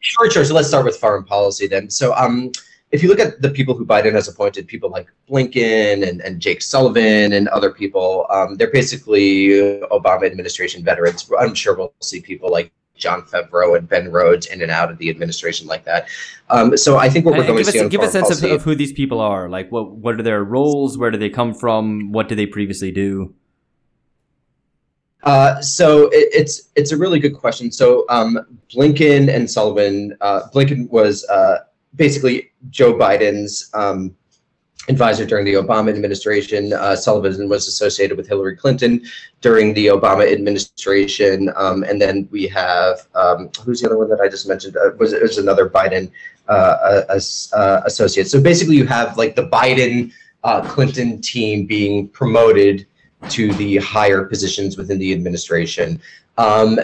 Sure, sure. So let's start with foreign policy then. So, um, if you look at the people who Biden has appointed, people like Blinken and, and Jake Sullivan and other people, um, they're basically Obama administration veterans. I'm sure we'll see people like John Favreau and Ben Rhodes in and out of the administration like that. Um, so I think what we're and going to see us, on give a sense policy, of, of who these people are. Like, what what are their roles? Where do they come from? What did they previously do? Uh, so it, it's it's a really good question. So um, Blinken and Sullivan. Uh, Blinken was. Uh, Basically, Joe Biden's um, advisor during the Obama administration. uh, Sullivan was associated with Hillary Clinton during the Obama administration. Um, and then we have, um, who's the other one that I just mentioned? Uh, was, it was another Biden uh, uh, uh, associate. So basically you have like the Biden uh, Clinton team being promoted to the higher positions within the administration. Um,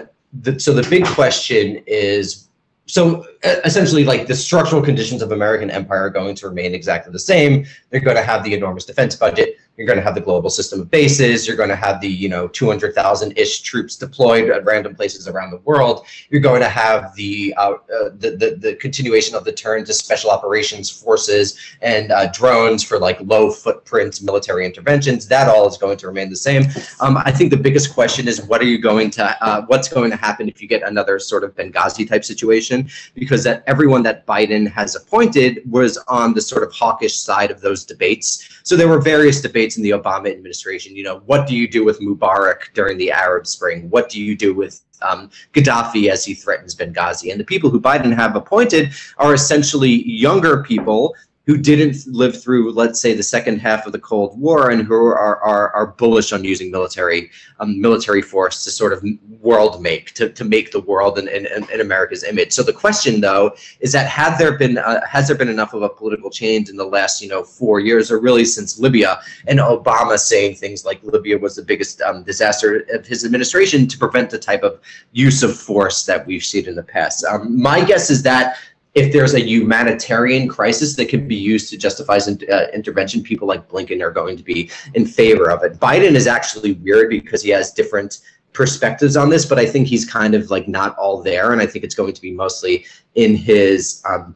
the, so the big question is, so essentially, like the structural conditions of American empire are going to remain exactly the same. They're going to have the enormous defense budget. You're going to have the global system of bases. You're going to have the, you know, two hundred thousand-ish troops deployed at random places around the world. You're going to have the uh, uh, the, the the continuation of the turn to special operations forces and uh, drones for like low footprint military interventions. That all is going to remain the same. Um, I think the biggest question is what are you going to uh, what's going to happen if you get another sort of Benghazi type situation? Because that everyone that Biden has appointed was on the sort of hawkish side of those debates. So there were various debates in the Obama administration. You know, what do you do with Mubarak during the Arab Spring? What do you do with um, Gaddafi as he threatens Benghazi? And the people who Biden have appointed are essentially younger people who didn't live through, let's say, the second half of the Cold War, and who are are, are bullish on using military um, military force to sort of world make, to, to make the world in, in, in America's image. So the question, though, is that have there been uh, has there been enough of a political change in the last, you know, four years, or really since Libya, and Obama saying things like Libya was the biggest um, disaster of his administration, to prevent the type of use of force that we've seen in the past? Um, my guess is that if there's a humanitarian crisis that could be used to justify uh, intervention, people like Blinken are going to be in favor of it. Biden is actually weird because he has different perspectives on this, but I think he's kind of like not all there, and I think it's going to be mostly in his um,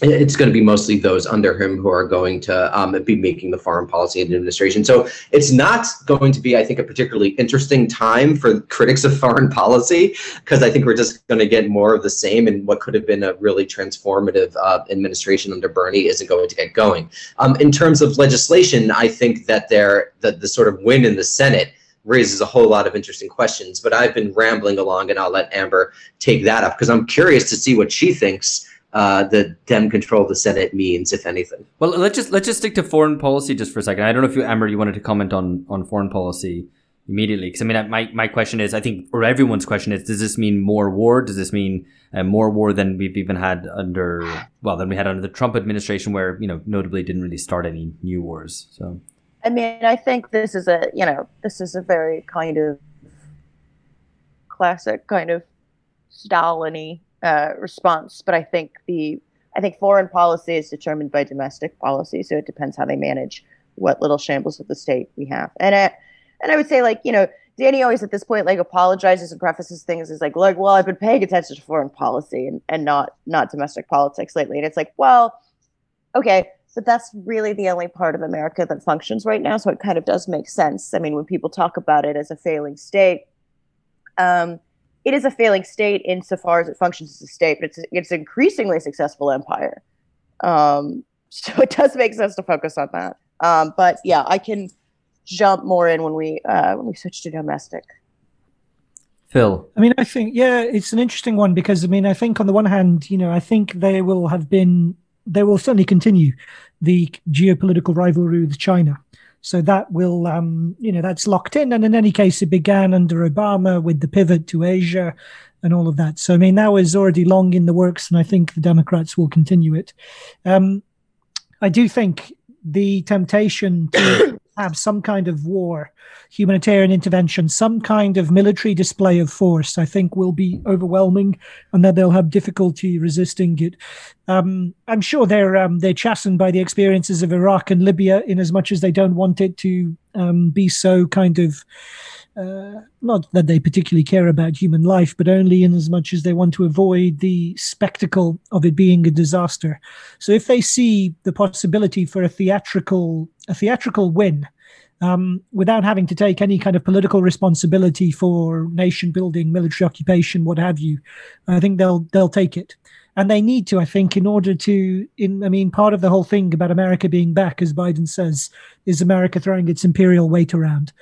it's going to be mostly those under him who are going to um, be making the foreign policy and administration. So it's not going to be, I think, a particularly interesting time for critics of foreign policy, because I think we're just going to get more of the same, and what could have been a really transformative uh, administration under Bernie isn't going to get going. Um, in terms of legislation, I think that there, the, the sort of win in the Senate raises a whole lot of interesting questions, but I've been rambling along, and I'll let Amber take that up because I'm curious to see what she thinks Uh, the Dem control of the Senate means, if anything. Well, let's just let's just stick to foreign policy just for a second. I don't know if you, Amber, you wanted to comment on on foreign policy immediately? Because I mean, my my question is, I think, or everyone's question is, does this mean more war? Does this mean uh, more war than we've even had under, well, than we had under the Trump administration, where, you know, notably didn't really start any new wars? So, I mean, I think this is a, you know, this is a very kind of classic kind of Stalin-y uh, response. But I think the, I think foreign policy is determined by domestic policy. So it depends how they manage what little shambles of the state we have. And I, and I would say, like, you know, Danny always at this point, like, apologizes and prefaces things as like, look, well, I've been paying attention to foreign policy and, and not, not domestic politics lately. And it's like, well, okay, but that's really the only part of America that functions right now. So it kind of does make sense. I mean, when people talk about it as a failing state, um, it is a failing state insofar as it functions as a state, but it's it's an increasingly successful empire. Um, so it does make sense to focus on that. Um, but yeah, I can jump more in when we uh, when we switch to domestic. Phil, I mean, I think yeah, it's an interesting one because I mean, I think on the one hand, you know, I think they will have been, they will certainly continue the geopolitical rivalry with China. So that will, um, you know, that's locked in. And in any case, it began under Obama with the pivot to Asia and all of that. So, I mean, that was already long in the works, and I think the Democrats will continue it. Um, I do think the temptation to have some kind of war, humanitarian intervention, some kind of military display of force, I think will be overwhelming, and that they'll have difficulty resisting it. Um, I'm sure they're um, they're chastened by the experiences of Iraq and Libya, in as much as they don't want it to um, be so kind of, uh, not that they particularly care about human life, but only in as much as they want to avoid the spectacle of it being a disaster. So if they see the possibility for a theatrical a theatrical win, um, without having to take any kind of political responsibility for nation building, military occupation, what have you, I think they'll they'll take it. And they need to, I think, in order to, in, I mean, part of the whole thing about America being back, as Biden says, is America throwing its imperial weight around.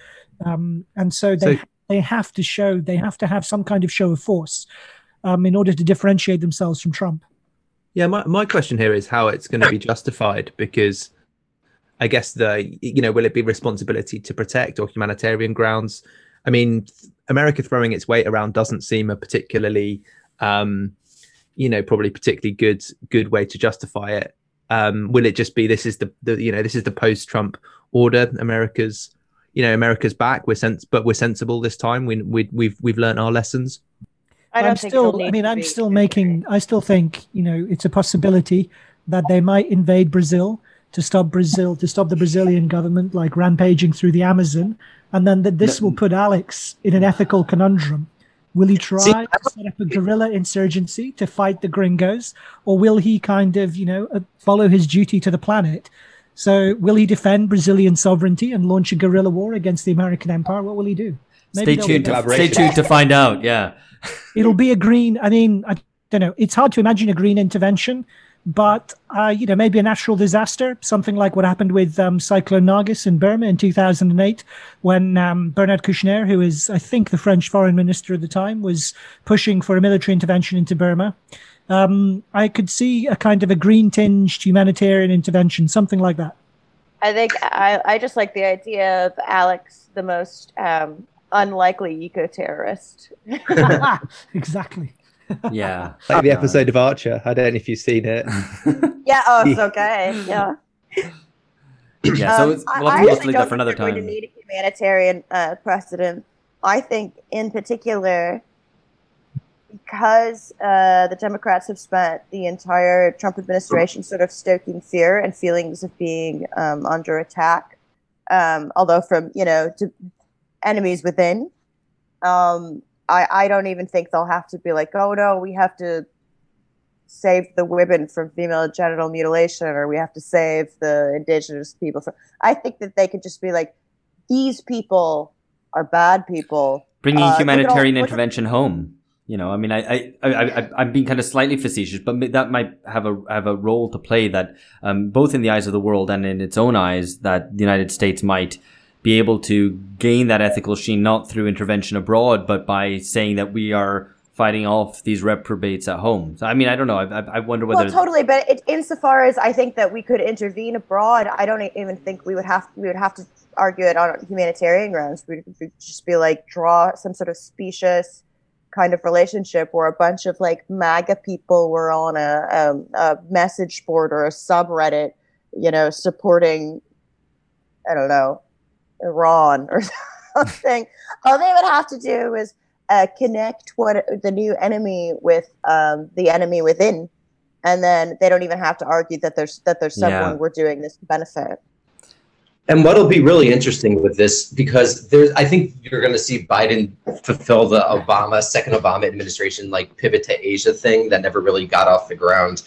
Um, and so they, so they have to show, they have to have some kind of show of force um, in order to differentiate themselves from Trump. Yeah, my, my question here is how it's going to be justified, because I guess the, you know, will it be responsibility to protect or humanitarian grounds? I mean, America throwing its weight around doesn't seem a particularly, um, you know, probably particularly good, good way to justify it. Um, will it just be, this is the, the, you know, this is the post-Trump order. America's, you know, America's back. We're sense, but we're sensible this time. We, we, we've, we've learned our lessons. I don't I'm think still, I mean, I'm still making, I still think, you know, it's a possibility that they might invade Brazil to stop Brazil, to stop the Brazilian government, like rampaging through the Amazon. And then that this will put Alex in an ethical conundrum. Will he try See, to set up a guerrilla insurgency to fight the gringos, or will he kind of, you know, follow his duty to the planet? So will he defend Brazilian sovereignty and launch a guerrilla war against the American empire? What will he do? Maybe stay tuned. Stay tuned to find out. Yeah, it'll be a green. I mean, I don't know. It's hard to imagine a green intervention, but uh, you know, maybe a natural disaster, something like what happened with um, Cyclone Nargis in Burma in two thousand eight, when um, Bernard Kouchner, who is, I think, the French foreign minister at the time, was pushing for a military intervention into Burma. Um, I could see a kind of a green-tinged humanitarian intervention, something like that. I think I, I just like the idea of Alex, the most um, unlikely eco-terrorist. Exactly. Yeah, like the episode of Archer. I don't know if you've seen it. Yeah, oh, it's okay. Yeah, yeah. So it's, we'll have to leave that for another time. I think we're going to need a humanitarian uh, precedent. I think, in particular, because uh, the Democrats have spent the entire Trump administration sort of stoking fear and feelings of being um, under attack, um, although from you know to enemies within. Um, I, I don't even think they'll have to be like, oh, no, we have to save the women from female genital mutilation, or we have to save the indigenous people from. I think that they could just be like, these people are bad people. Bringing uh, humanitarian all, intervention what? home. You know, I mean, I, I, I, I, I'm being kind of slightly facetious, but that might have a have a role to play that um, both in the eyes of the world and in its own eyes, that the United States might be able to gain that ethical sheen, not through intervention abroad, but by saying that we are fighting off these reprobates at home. So, I mean, I don't know. I, I, I wonder whether... Well, totally. But it, insofar as I think that we could intervene abroad, I don't even think we would have, we would have to argue it on humanitarian grounds. We could just be like, draw some sort of specious kind of relationship where a bunch of like MAGA people were on a, um, a message board or a subreddit, you know, supporting, I don't know, Iran or something. All they would have to do is uh, connect what the new enemy with um, the enemy within, and then they don't even have to argue that there's that there's someone yeah. we're doing this to benefit. And what'll be really interesting with this, because there's, I think you're going to see Biden fulfill the Obama, second Obama administration, like pivot to Asia thing that never really got off the ground.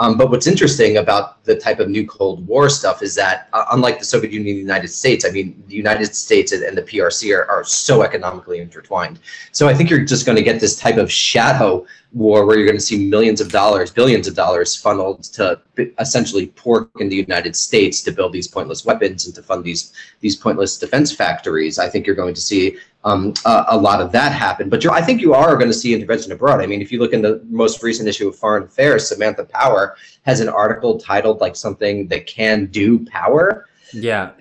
Um, but what's interesting about the type of new Cold War stuff is that uh, unlike the Soviet Union and the United States, I mean, the United States and, and the P R C are, are so economically intertwined. So I think you're just going to get this type of shadow war where you're going to see millions of dollars, billions of dollars funneled to essentially pork in the United States to build these pointless weapons and to fund these these pointless defense factories. I think you're going to see um, a, a lot of that happen. But you're, I think you are going to see intervention abroad. I mean, if you look in the most recent issue of Foreign Affairs, Samantha Power has an article titled like something that can do power. Yeah.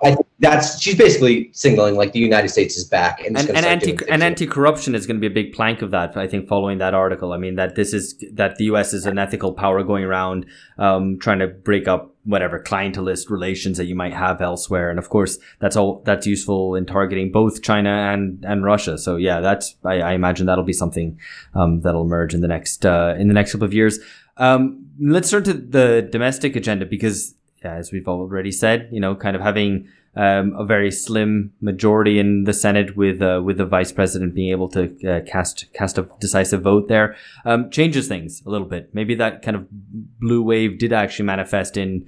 I think that's, she's basically signaling like the United States is back. And, and, and, anti, and anti-corruption is going to be a big plank of that, I think, following that article. I mean, that this is, that the U S is an ethical power going around um, trying to break up whatever clientelist relations that you might have elsewhere. And of course, that's all, that's useful in targeting both China and, and Russia. So yeah, that's, I, I imagine that'll be something um, that'll emerge in the next, uh, in the next couple of years. Um, let's turn to the domestic agenda because, yeah, as we've already said, you know, kind of having um, a very slim majority in the Senate with uh, with the vice president being able to uh, cast cast a decisive vote there um, changes things a little bit. Maybe that kind of blue wave did actually manifest in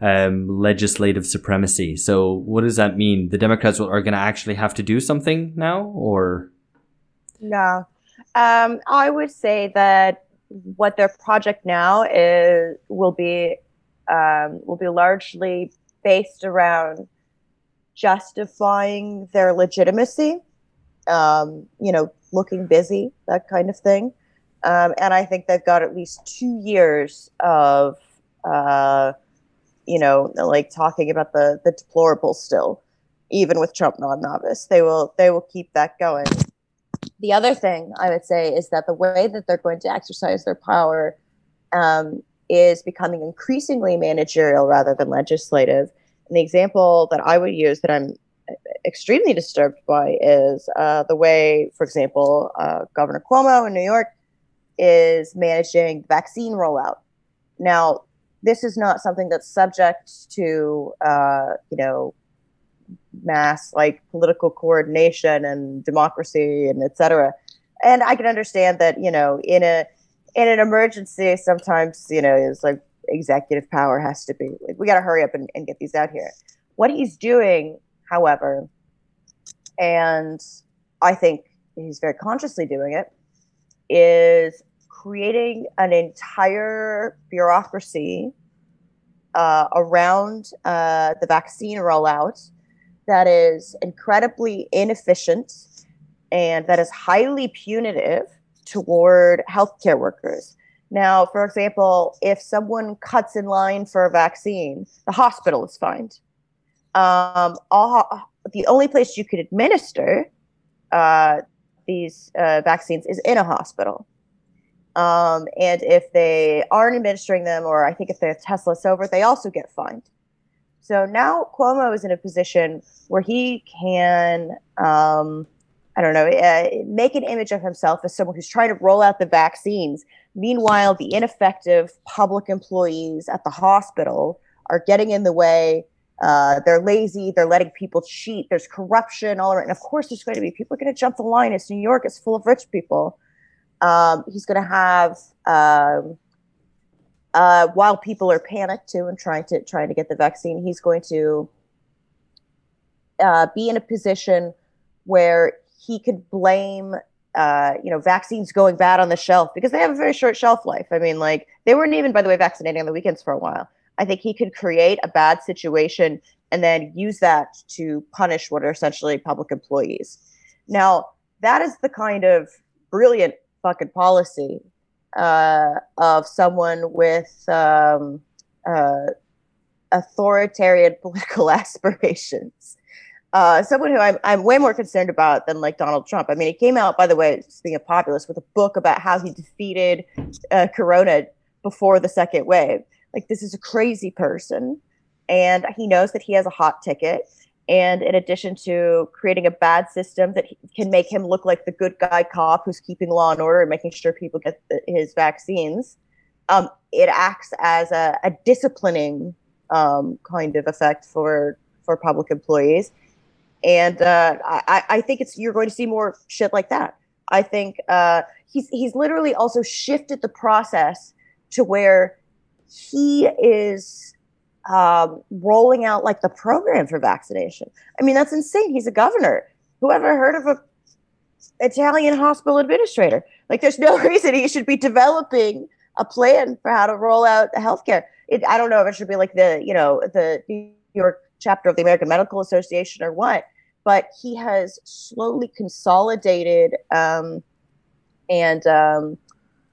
um, legislative supremacy. So what does that mean? The Democrats are going to actually have to do something now, or? No, um, I would say that what their project now is will be. Um, will be largely based around justifying their legitimacy, um, you know, looking busy, that kind of thing. Um, and I think they've got at least two years of, uh, you know, like talking about the, the deplorable still, even with Trump non-novice. They will, they will keep that going. The other thing I would say is that the way that they're going to exercise their power um, is becoming increasingly managerial rather than legislative. An example that I would use that I'm extremely disturbed by is uh, the way, for example, uh, Governor Cuomo in New York is managing vaccine rollout. Now, this is not something that's subject to, uh, you know, mass like political coordination and democracy and et cetera. And I can understand that, you know, in a, In an emergency, sometimes, you know, it's like executive power has to be, like, we got to hurry up and, and get these out here. What he's doing, however, and I think he's very consciously doing it, is creating an entire bureaucracy uh, around uh, the vaccine rollout that is incredibly inefficient and that is highly punitive toward healthcare workers. Now, for example, if someone cuts in line for a vaccine, the hospital is fined. Um, all, the only place you could administer uh, these uh, vaccines is in a hospital. Um, and if they aren't administering them, or I think if they have Tesla sober, they also get fined. So now Cuomo is in a position where he can... Um, I don't know, uh, make an image of himself as someone who's trying to roll out the vaccines. Meanwhile, the ineffective public employees at the hospital are getting in the way. Uh, they're lazy. They're letting people cheat. There's corruption all around. And of course, there's going to be people are going to jump the line. It's New York. It's full of rich people. Um, he's going to have, um, uh, while people are panicked too and trying to trying to get the vaccine, he's going to uh, be in a position where he could blame, uh, you know, vaccines going bad on the shelf because they have a very short shelf life. I mean, like, they weren't even, by the way, vaccinating on the weekends for a while. I think he could create a bad situation and then use that to punish what are essentially public employees. Now, that is the kind of brilliant fucking policy uh, of someone with um, uh, authoritarian political aspirations. Uh, someone who I'm, I'm way more concerned about than like Donald Trump. I mean, he came out, by the way, being a populist, with a book about how he defeated uh, Corona before the second wave. Like, this is a crazy person, and he knows that he has a hot ticket. And in addition to creating a bad system that can make him look like the good guy cop who's keeping law and order and making sure people get the, his vaccines, um, it acts as a, a disciplining um, kind of effect for for public employees. And uh, I, I think it's you're going to see more shit like that. I think uh, he's he's literally also shifted the process to where he is um, rolling out like the program for vaccination. I mean, that's insane. He's a governor. Whoever heard of a Italian hospital administrator? Like, there's no reason he should be developing a plan for how to roll out healthcare. It, I don't know if it should be like the, you know, the New York chapter of the American Medical Association or what, but he has slowly consolidated um, and um,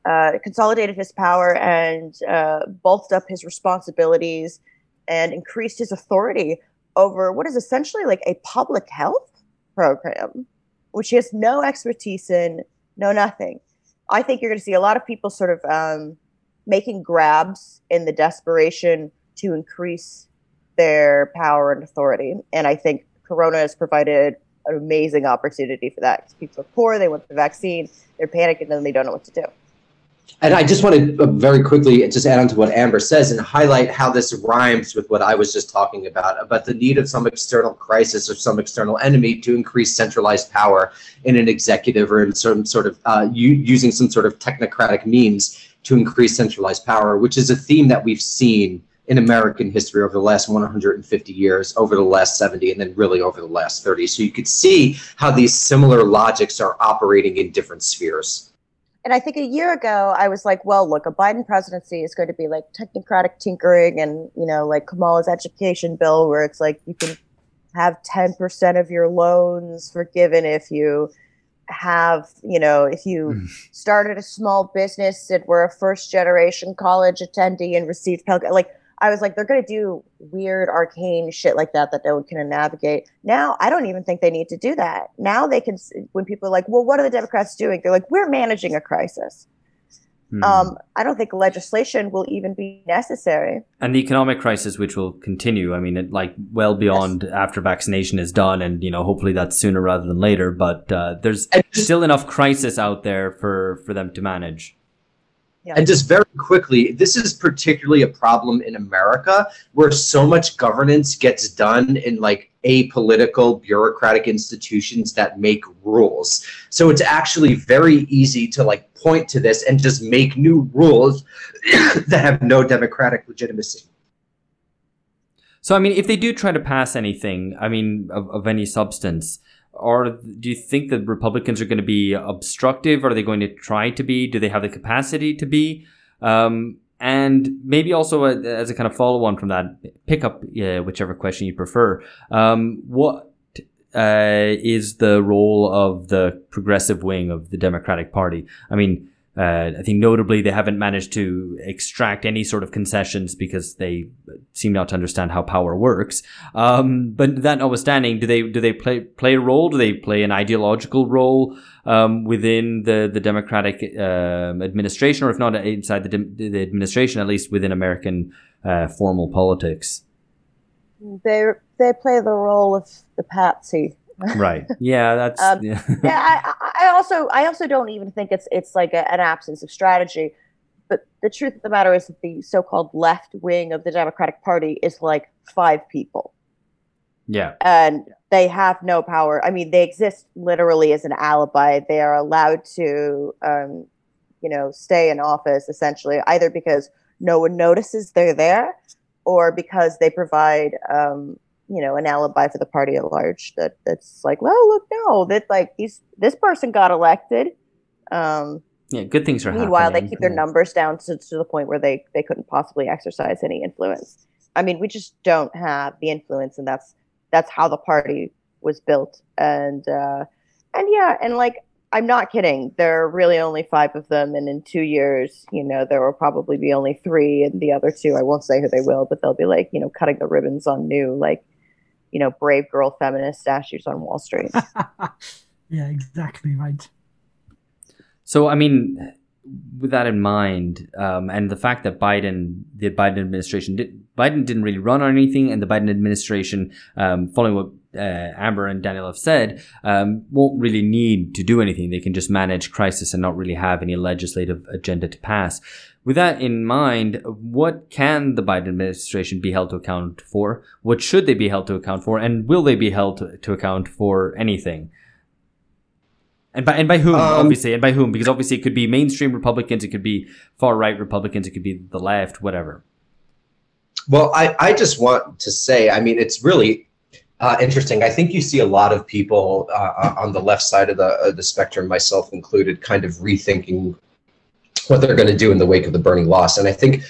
uh, consolidated his power and uh, bulked up his responsibilities and increased his authority over what is essentially like a public health program, which he has no expertise in, no nothing. I think you're going to see a lot of people sort of um, making grabs in the desperation to increase their power and authority. And I think Corona has provided an amazing opportunity for that. People are poor, they want the vaccine, they're panicking, and they don't know what to do. And I just want to very quickly just add on to what Amber says and highlight how this rhymes with what I was just talking about, about the need of some external crisis or some external enemy to increase centralized power in an executive or in some sort of uh, using some sort of technocratic means to increase centralized power, which is a theme that we've seen in American history over the last one hundred fifty years, over the last seventy, and then really over the last thirty. So you could see how these similar logics are operating in different spheres. And I think a year ago, I was like, well, look, a Biden presidency is going to be like technocratic tinkering and, you know, like Kamala's education bill, where it's like you can have ten percent of your loans forgiven if you have, you know, if you started a small business and were a first generation college attendee and received Pell. Like, I was like, they're going to do weird, arcane shit like that that no one can navigate. Now, I don't even think they need to do that. Now they can, when people are like, well, what are the Democrats doing? They're like, we're managing a crisis. Mm. Um, I don't think legislation will even be necessary. And the economic crisis, which will continue, I mean, it, like well beyond yes. after vaccination is done, and, you know, hopefully that's sooner rather than later. But uh, there's still enough crisis out there for, for them to manage. Yeah. And just very quickly, this is particularly a problem in America, where so much governance gets done in like apolitical bureaucratic institutions that make rules. So it's actually very easy to like point to this and just make new rules that have no democratic legitimacy. So, I mean, if they do try to pass anything, I mean, of, of any substance, or do you think that Republicans are going to be obstructive? Are they going to try to be? Do they have the capacity to be? Um, and maybe also a, as a kind of follow-on from that, pick up yeah, whichever question you prefer. Um, what uh, is the role of the progressive wing of the Democratic Party? I mean, uh, I think notably they haven't managed to extract any sort of concessions because they seem not to understand how power works. Um, but that notwithstanding, do they do they play play a role? Do they play an ideological role um, within the the Democratic uh, administration, or if not inside the, de- the administration, at least within American uh, formal politics? They they play the role of the patsy. Right. Yeah. That's. um, yeah. yeah I, I also, I also don't even think it's, it's like a, an absence of strategy. But the truth of the matter is that the so-called left wing of the Democratic Party is like five people. Yeah. And they have no power. I mean, they exist literally as an alibi. They are allowed to, um, you know, stay in office essentially, either because no one notices they're there, or because they provide, um, you know, an alibi for the party at large that that's like, well, look, no, that like these, this person got elected. Um, yeah, good things are happening. Meanwhile, they keep their numbers down to, to the point where they, they couldn't possibly exercise any influence. I mean, we just don't have the influence, and that's, that's how the party was built. And, uh, and yeah, and like, I'm not kidding. There are really only five of them. And in two years, you know, there will probably be only three, and the other two, I won't say who they will, but they'll be like, you know, cutting the ribbons on new, like, you know, brave girl feminist statues on Wall Street. Yeah, exactly right. So, I mean, with that in mind, um, and the fact that Biden, the Biden administration, did, Biden didn't really run on anything, and the Biden administration, um, following what uh, Amber and Daniel have said, um, won't really need to do anything. They can just manage crisis and not really have any legislative agenda to pass. With that in mind, what can the Biden administration be held to account for? What should they be held to account for? And will they be held to, to account for anything? And by and by whom, um, obviously, and by whom? Because obviously it could be mainstream Republicans, it could be far-right Republicans, it could be the left, whatever. Well, I, I just want to say, I mean, it's really uh, interesting. I think you see a lot of people uh, on the left side of the, uh, the spectrum, myself included, kind of rethinking what they're going to do in the wake of the burning loss. And I think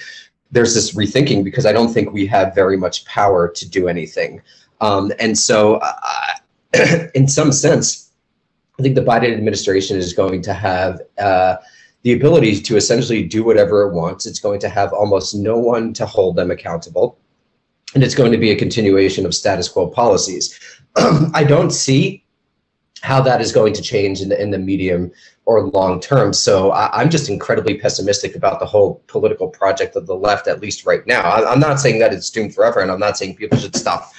there's this rethinking because I don't think we have very much power to do anything. Um, and so uh, in some sense, I think the Biden administration is going to have uh, the ability to essentially do whatever it wants. It's going to have almost no one to hold them accountable. And it's going to be a continuation of status quo policies. I don't see how that is going to change in the, in the medium or long term. So I, I'm just incredibly pessimistic about the whole political project of the left, at least right now. I, I'm not saying that it's doomed forever, and I'm not saying people should stop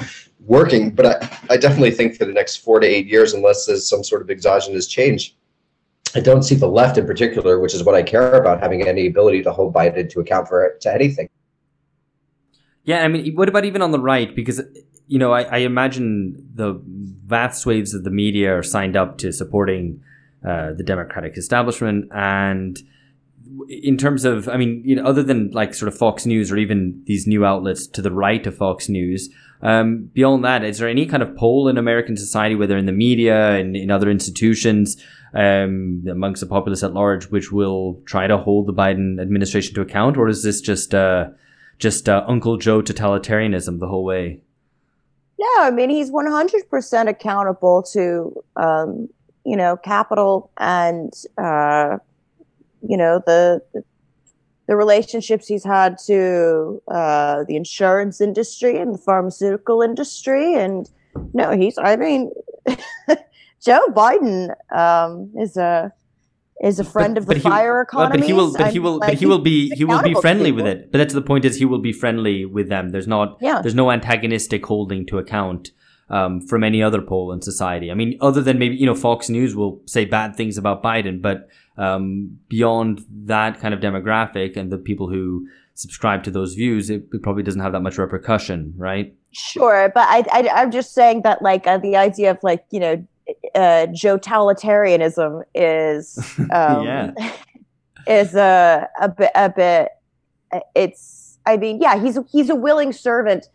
working, but I, I definitely think for the next four to eight years, unless there's some sort of exogenous change, I don't see the left in particular, which is what I care about, having any ability to hold Biden to account for it, to anything. Yeah, I mean, what about even on the right? Because, you know, I, I imagine the vast swathes of the media are signed up to supporting uh, the Democratic establishment. And in terms of, I mean, you know, other than like sort of Fox News or even these new outlets to the right of Fox News, Um, beyond that, is there any kind of poll in American society, whether in the media and in other institutions, um, amongst the populace at large, which will try to hold the Biden administration to account? Or is this just uh, just uh, Uncle Joe totalitarianism the whole way? No, I mean, he's one hundred percent accountable to, um, you know, capital and, uh, you know, the, the the relationships he's had to uh, the insurance industry and the pharmaceutical industry. And no, he's, I mean, Joe Biden um, is a, is a friend but, of the he, fire economy. But he will, but he will, like, but he will be, he will be friendly with it. But that's the point, is he will be friendly with them. There's not, yeah. there's no antagonistic holding to account um, from any other poll in society. I mean, other than maybe, you know, Fox News will say bad things about Biden, but Um, beyond that kind of demographic and the people who subscribe to those views, it, it probably doesn't have that much repercussion, right? Sure, but I, I, I'm just saying that, like, uh, the idea of, like, you know, uh, Joe totalitarianism is um, yeah. is a a bit a bit. It's, I mean, yeah, he's he's a willing servant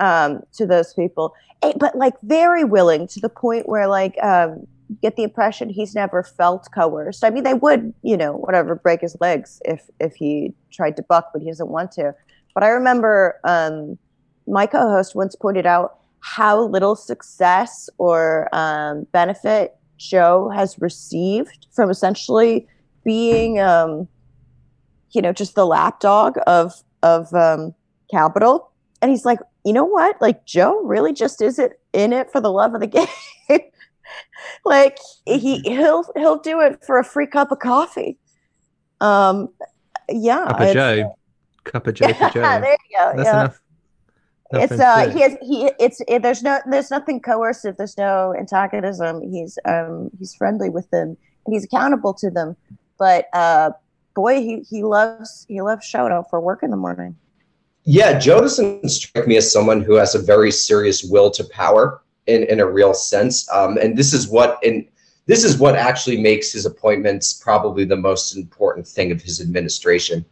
um, to those people, but like very willing to the point where, like. Um, get the impression he's never felt coerced. I mean, they would, you know, whatever, break his legs if if he tried to buck, but he doesn't want to. But I remember um, my co-host once pointed out how little success or um, benefit Joe has received from essentially being, um, you know, just the lapdog of, of um, capital. And he's like, you know what? Like, Joe really just isn't in it for the love of the game. Like he he'll he'll do it for a free cup of coffee. Um, yeah, cup of Joe, cup of Joe. Yeah, for Joe. There you go. That's yeah. enough. enough it's uh, he has, he it's it, there's no there's nothing coercive. There's no antagonism. He's um he's friendly with them and he's accountable to them. But uh, boy, he he loves he loves showing up for work in the morning. Yeah, Joe doesn't strike me as someone who has a very serious will to power. In, in a real sense, um, and this is what in this is what actually makes his appointments probably the most important thing of his administration.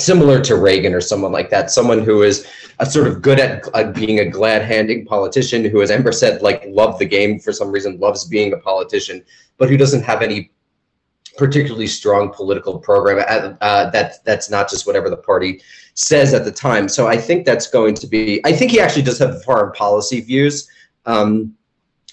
Similar to Reagan or someone like that, someone who is a sort of good at uh, being a glad-handing politician, who, as Amber said, like loved the game for some reason, loves being a politician, but who doesn't have any particularly strong political program uh, that that's not just whatever the party says at the time. So I think that's going to be. I think he actually does have foreign policy views. Um,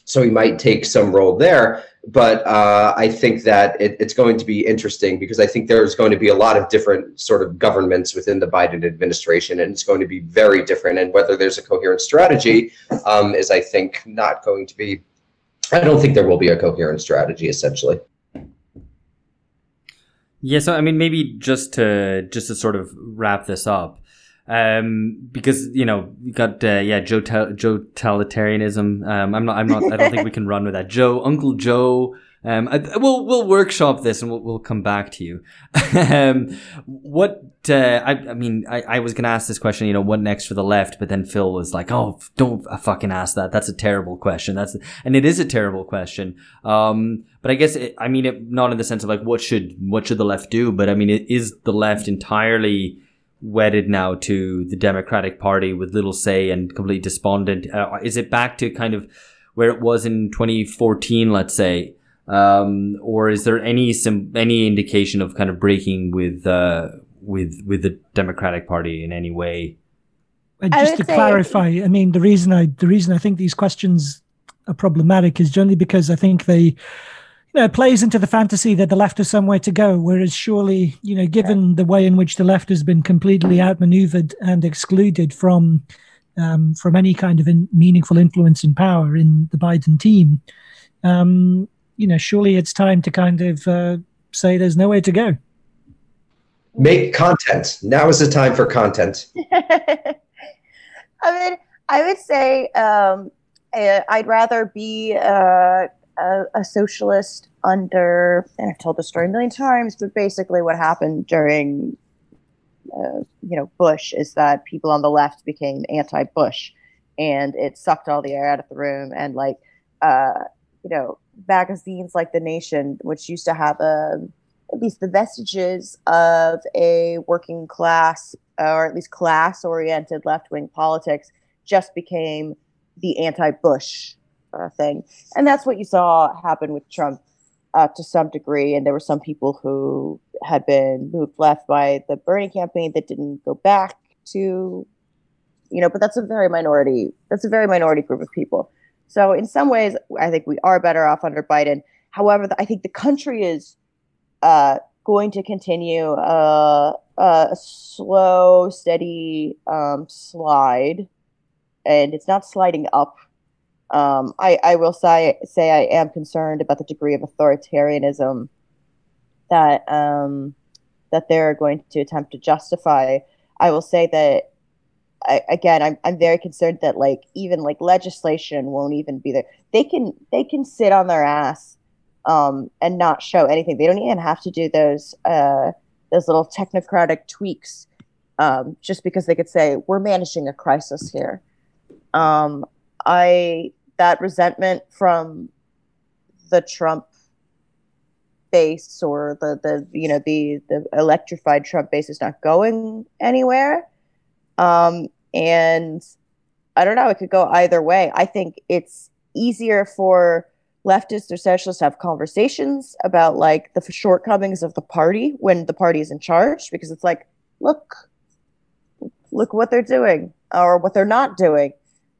so he might take some role there, But uh, I think that it, it's going to be interesting because I think there's going to be a lot of different sort of governments within the Biden administration, and it's going to be very different. And whether there's a coherent strategy um, is, I think, not going to be. I don't think there will be a coherent strategy, essentially. Yeah, so I mean, maybe just to just to sort of wrap this up. Um, because, you know, you got, uh, yeah, Joe, Joe, Joe totalitarianism. Um, I'm not, I'm not, I don't think we can run with that. Joe, Uncle Joe. Um, I, we'll, we'll workshop this and we'll, we'll come back to you. um, what, uh, I, I mean, I, I was going to ask this question, you know, what next for the left? But then Phil was like, oh, don't fucking ask that. That's a terrible question. That's, and it is a terrible question. Um, but I guess, it, I mean, it, not in the sense of like, what should, what should the left do? But I mean, it is the left entirely wedded now to the Democratic Party with little say and completely despondent? Uh, is it back to kind of where it was in twenty fourteen, let's say? Um, or is there any some any indication of kind of breaking with uh, with with the Democratic Party in any way? And just to clarify, I mean, the reason I the reason I think these questions are problematic is generally because I think they. You know, it plays into the fantasy that the left has somewhere to go, whereas surely, you know, given the way in which the left has been completely outmaneuvered and excluded from um, from any kind of in meaningful influence and power in the Biden team, um, you know, surely it's time to kind of uh, say there's nowhere to go. Make content. Now is the time for content. I mean, I would say um, I'd rather be... Uh, A, a socialist under, and I've told the story a million times, but basically what happened during, uh, you know, Bush is that people on the left became anti-Bush, and it sucked all the air out of the room. And like, uh, you know, magazines like The Nation, which used to have um, at least the vestiges of a working class or at least class-oriented left-wing politics, just became the anti-Bush thing. And that's what you saw happen with Trump uh, to some degree. And there were some people who had been moved left by the Bernie campaign that didn't go back to, you know, but that's a very minority, that's a very minority group of people. So in some ways, I think we are better off under Biden. However, the, I think the country is uh, going to continue uh, a slow, steady um, slide, and it's not sliding up. Um, I, I will say, say I am concerned about the degree of authoritarianism that um, that they're going to attempt to justify. I will say that, I, again, I'm I'm very concerned that like even like legislation won't even be there. They can they can sit on their ass um, and not show anything. They don't even have to do those uh, those little technocratic tweaks um, just because they could say we're managing a crisis here. Um, I. That resentment from the Trump base or the, the you know the the electrified Trump base is not going anywhere, um, and I don't know. It could go either way. I think it's easier for leftists or socialists to have conversations about like the shortcomings of the party when the party is in charge, because it's like, look, look what they're doing or what they're not doing.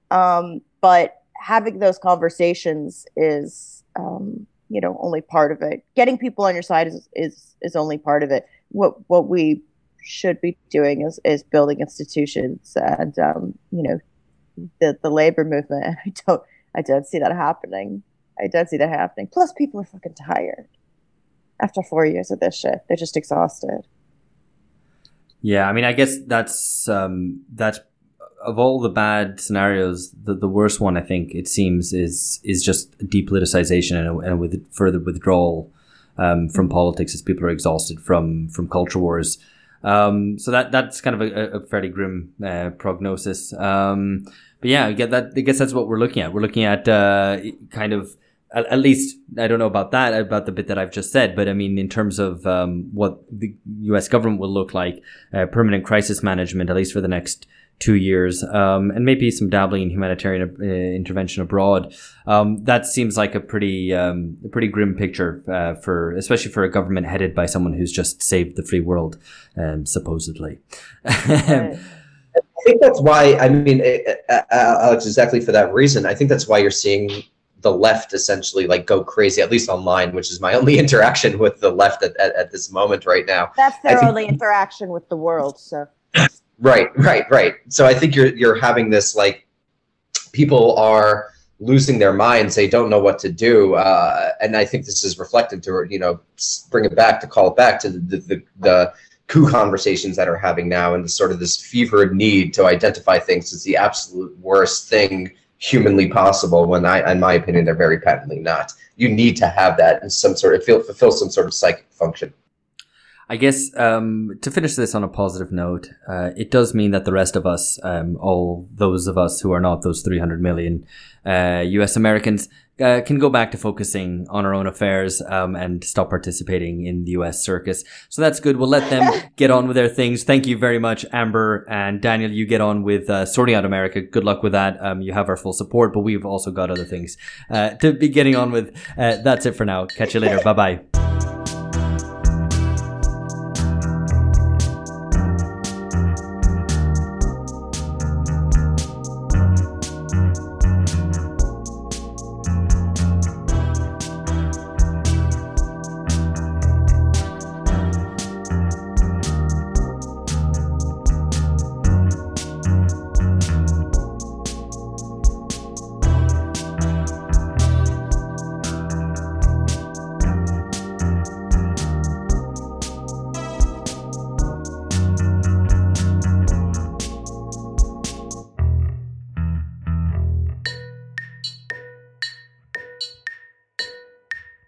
Um, But having those conversations is, um, you know, only part of it. Getting people on your side is, is, is only part of it. What what we should be doing is, is building institutions and, um, you know, the, the labor movement. I don't I don't see that happening. I don't see that happening. Plus, people are fucking tired after four years of this shit. They're just exhausted. Yeah, I mean, I guess that's um, that's. Of all the bad scenarios, the, the worst one, I think, it seems, is is just depoliticization and a, and a with further withdrawal um, from politics as people are exhausted from from culture wars. Um, so that that's kind of a, a fairly grim uh, prognosis. Um, but yeah, I get that. I guess that's what we're looking at. We're looking at uh, kind of at, at least I don't know about that about the bit that I've just said, but I mean in terms of um, what the U S government will look like, uh, permanent crisis management, at least for the next. two years, um, and maybe some dabbling in humanitarian uh, intervention abroad. Um, that seems like a pretty, um, a pretty grim picture uh, for, especially for a government headed by someone who's just saved the free world, um, supposedly. I think that's why. I mean, it, uh, Alex, exactly for that reason. I think that's why you're seeing the left essentially like go crazy, at least online, which is my only interaction with the left at, at, at this moment right now. That's their think, only interaction with the world. So right, right, right. So I think you're you're having this like people are losing their minds. They don't know what to do. Uh, and I think this is reflective to, you know, bring it back to call it back to the, the, the, the coup conversations that are having now and the sort of this fevered need to identify things as the absolute worst thing humanly possible when I, in my opinion, they're very patently not. You need to have that in some sort of, fulfill some sort of psychic function. I guess um, to finish this on a positive note, uh, it does mean that the rest of us, um, all those of us who are not those three hundred million uh, U S Americans, uh, can go back to focusing on our own affairs um, and stop participating in the U S circus. So that's good. We'll let them get on with their things. Thank you very much, Amber and Daniel. You get on with uh, sorting out America. Good luck with that. Um, you have our full support, but we've also got other things uh, to be getting on with. Uh, that's it for now. Catch you later. Bye-bye.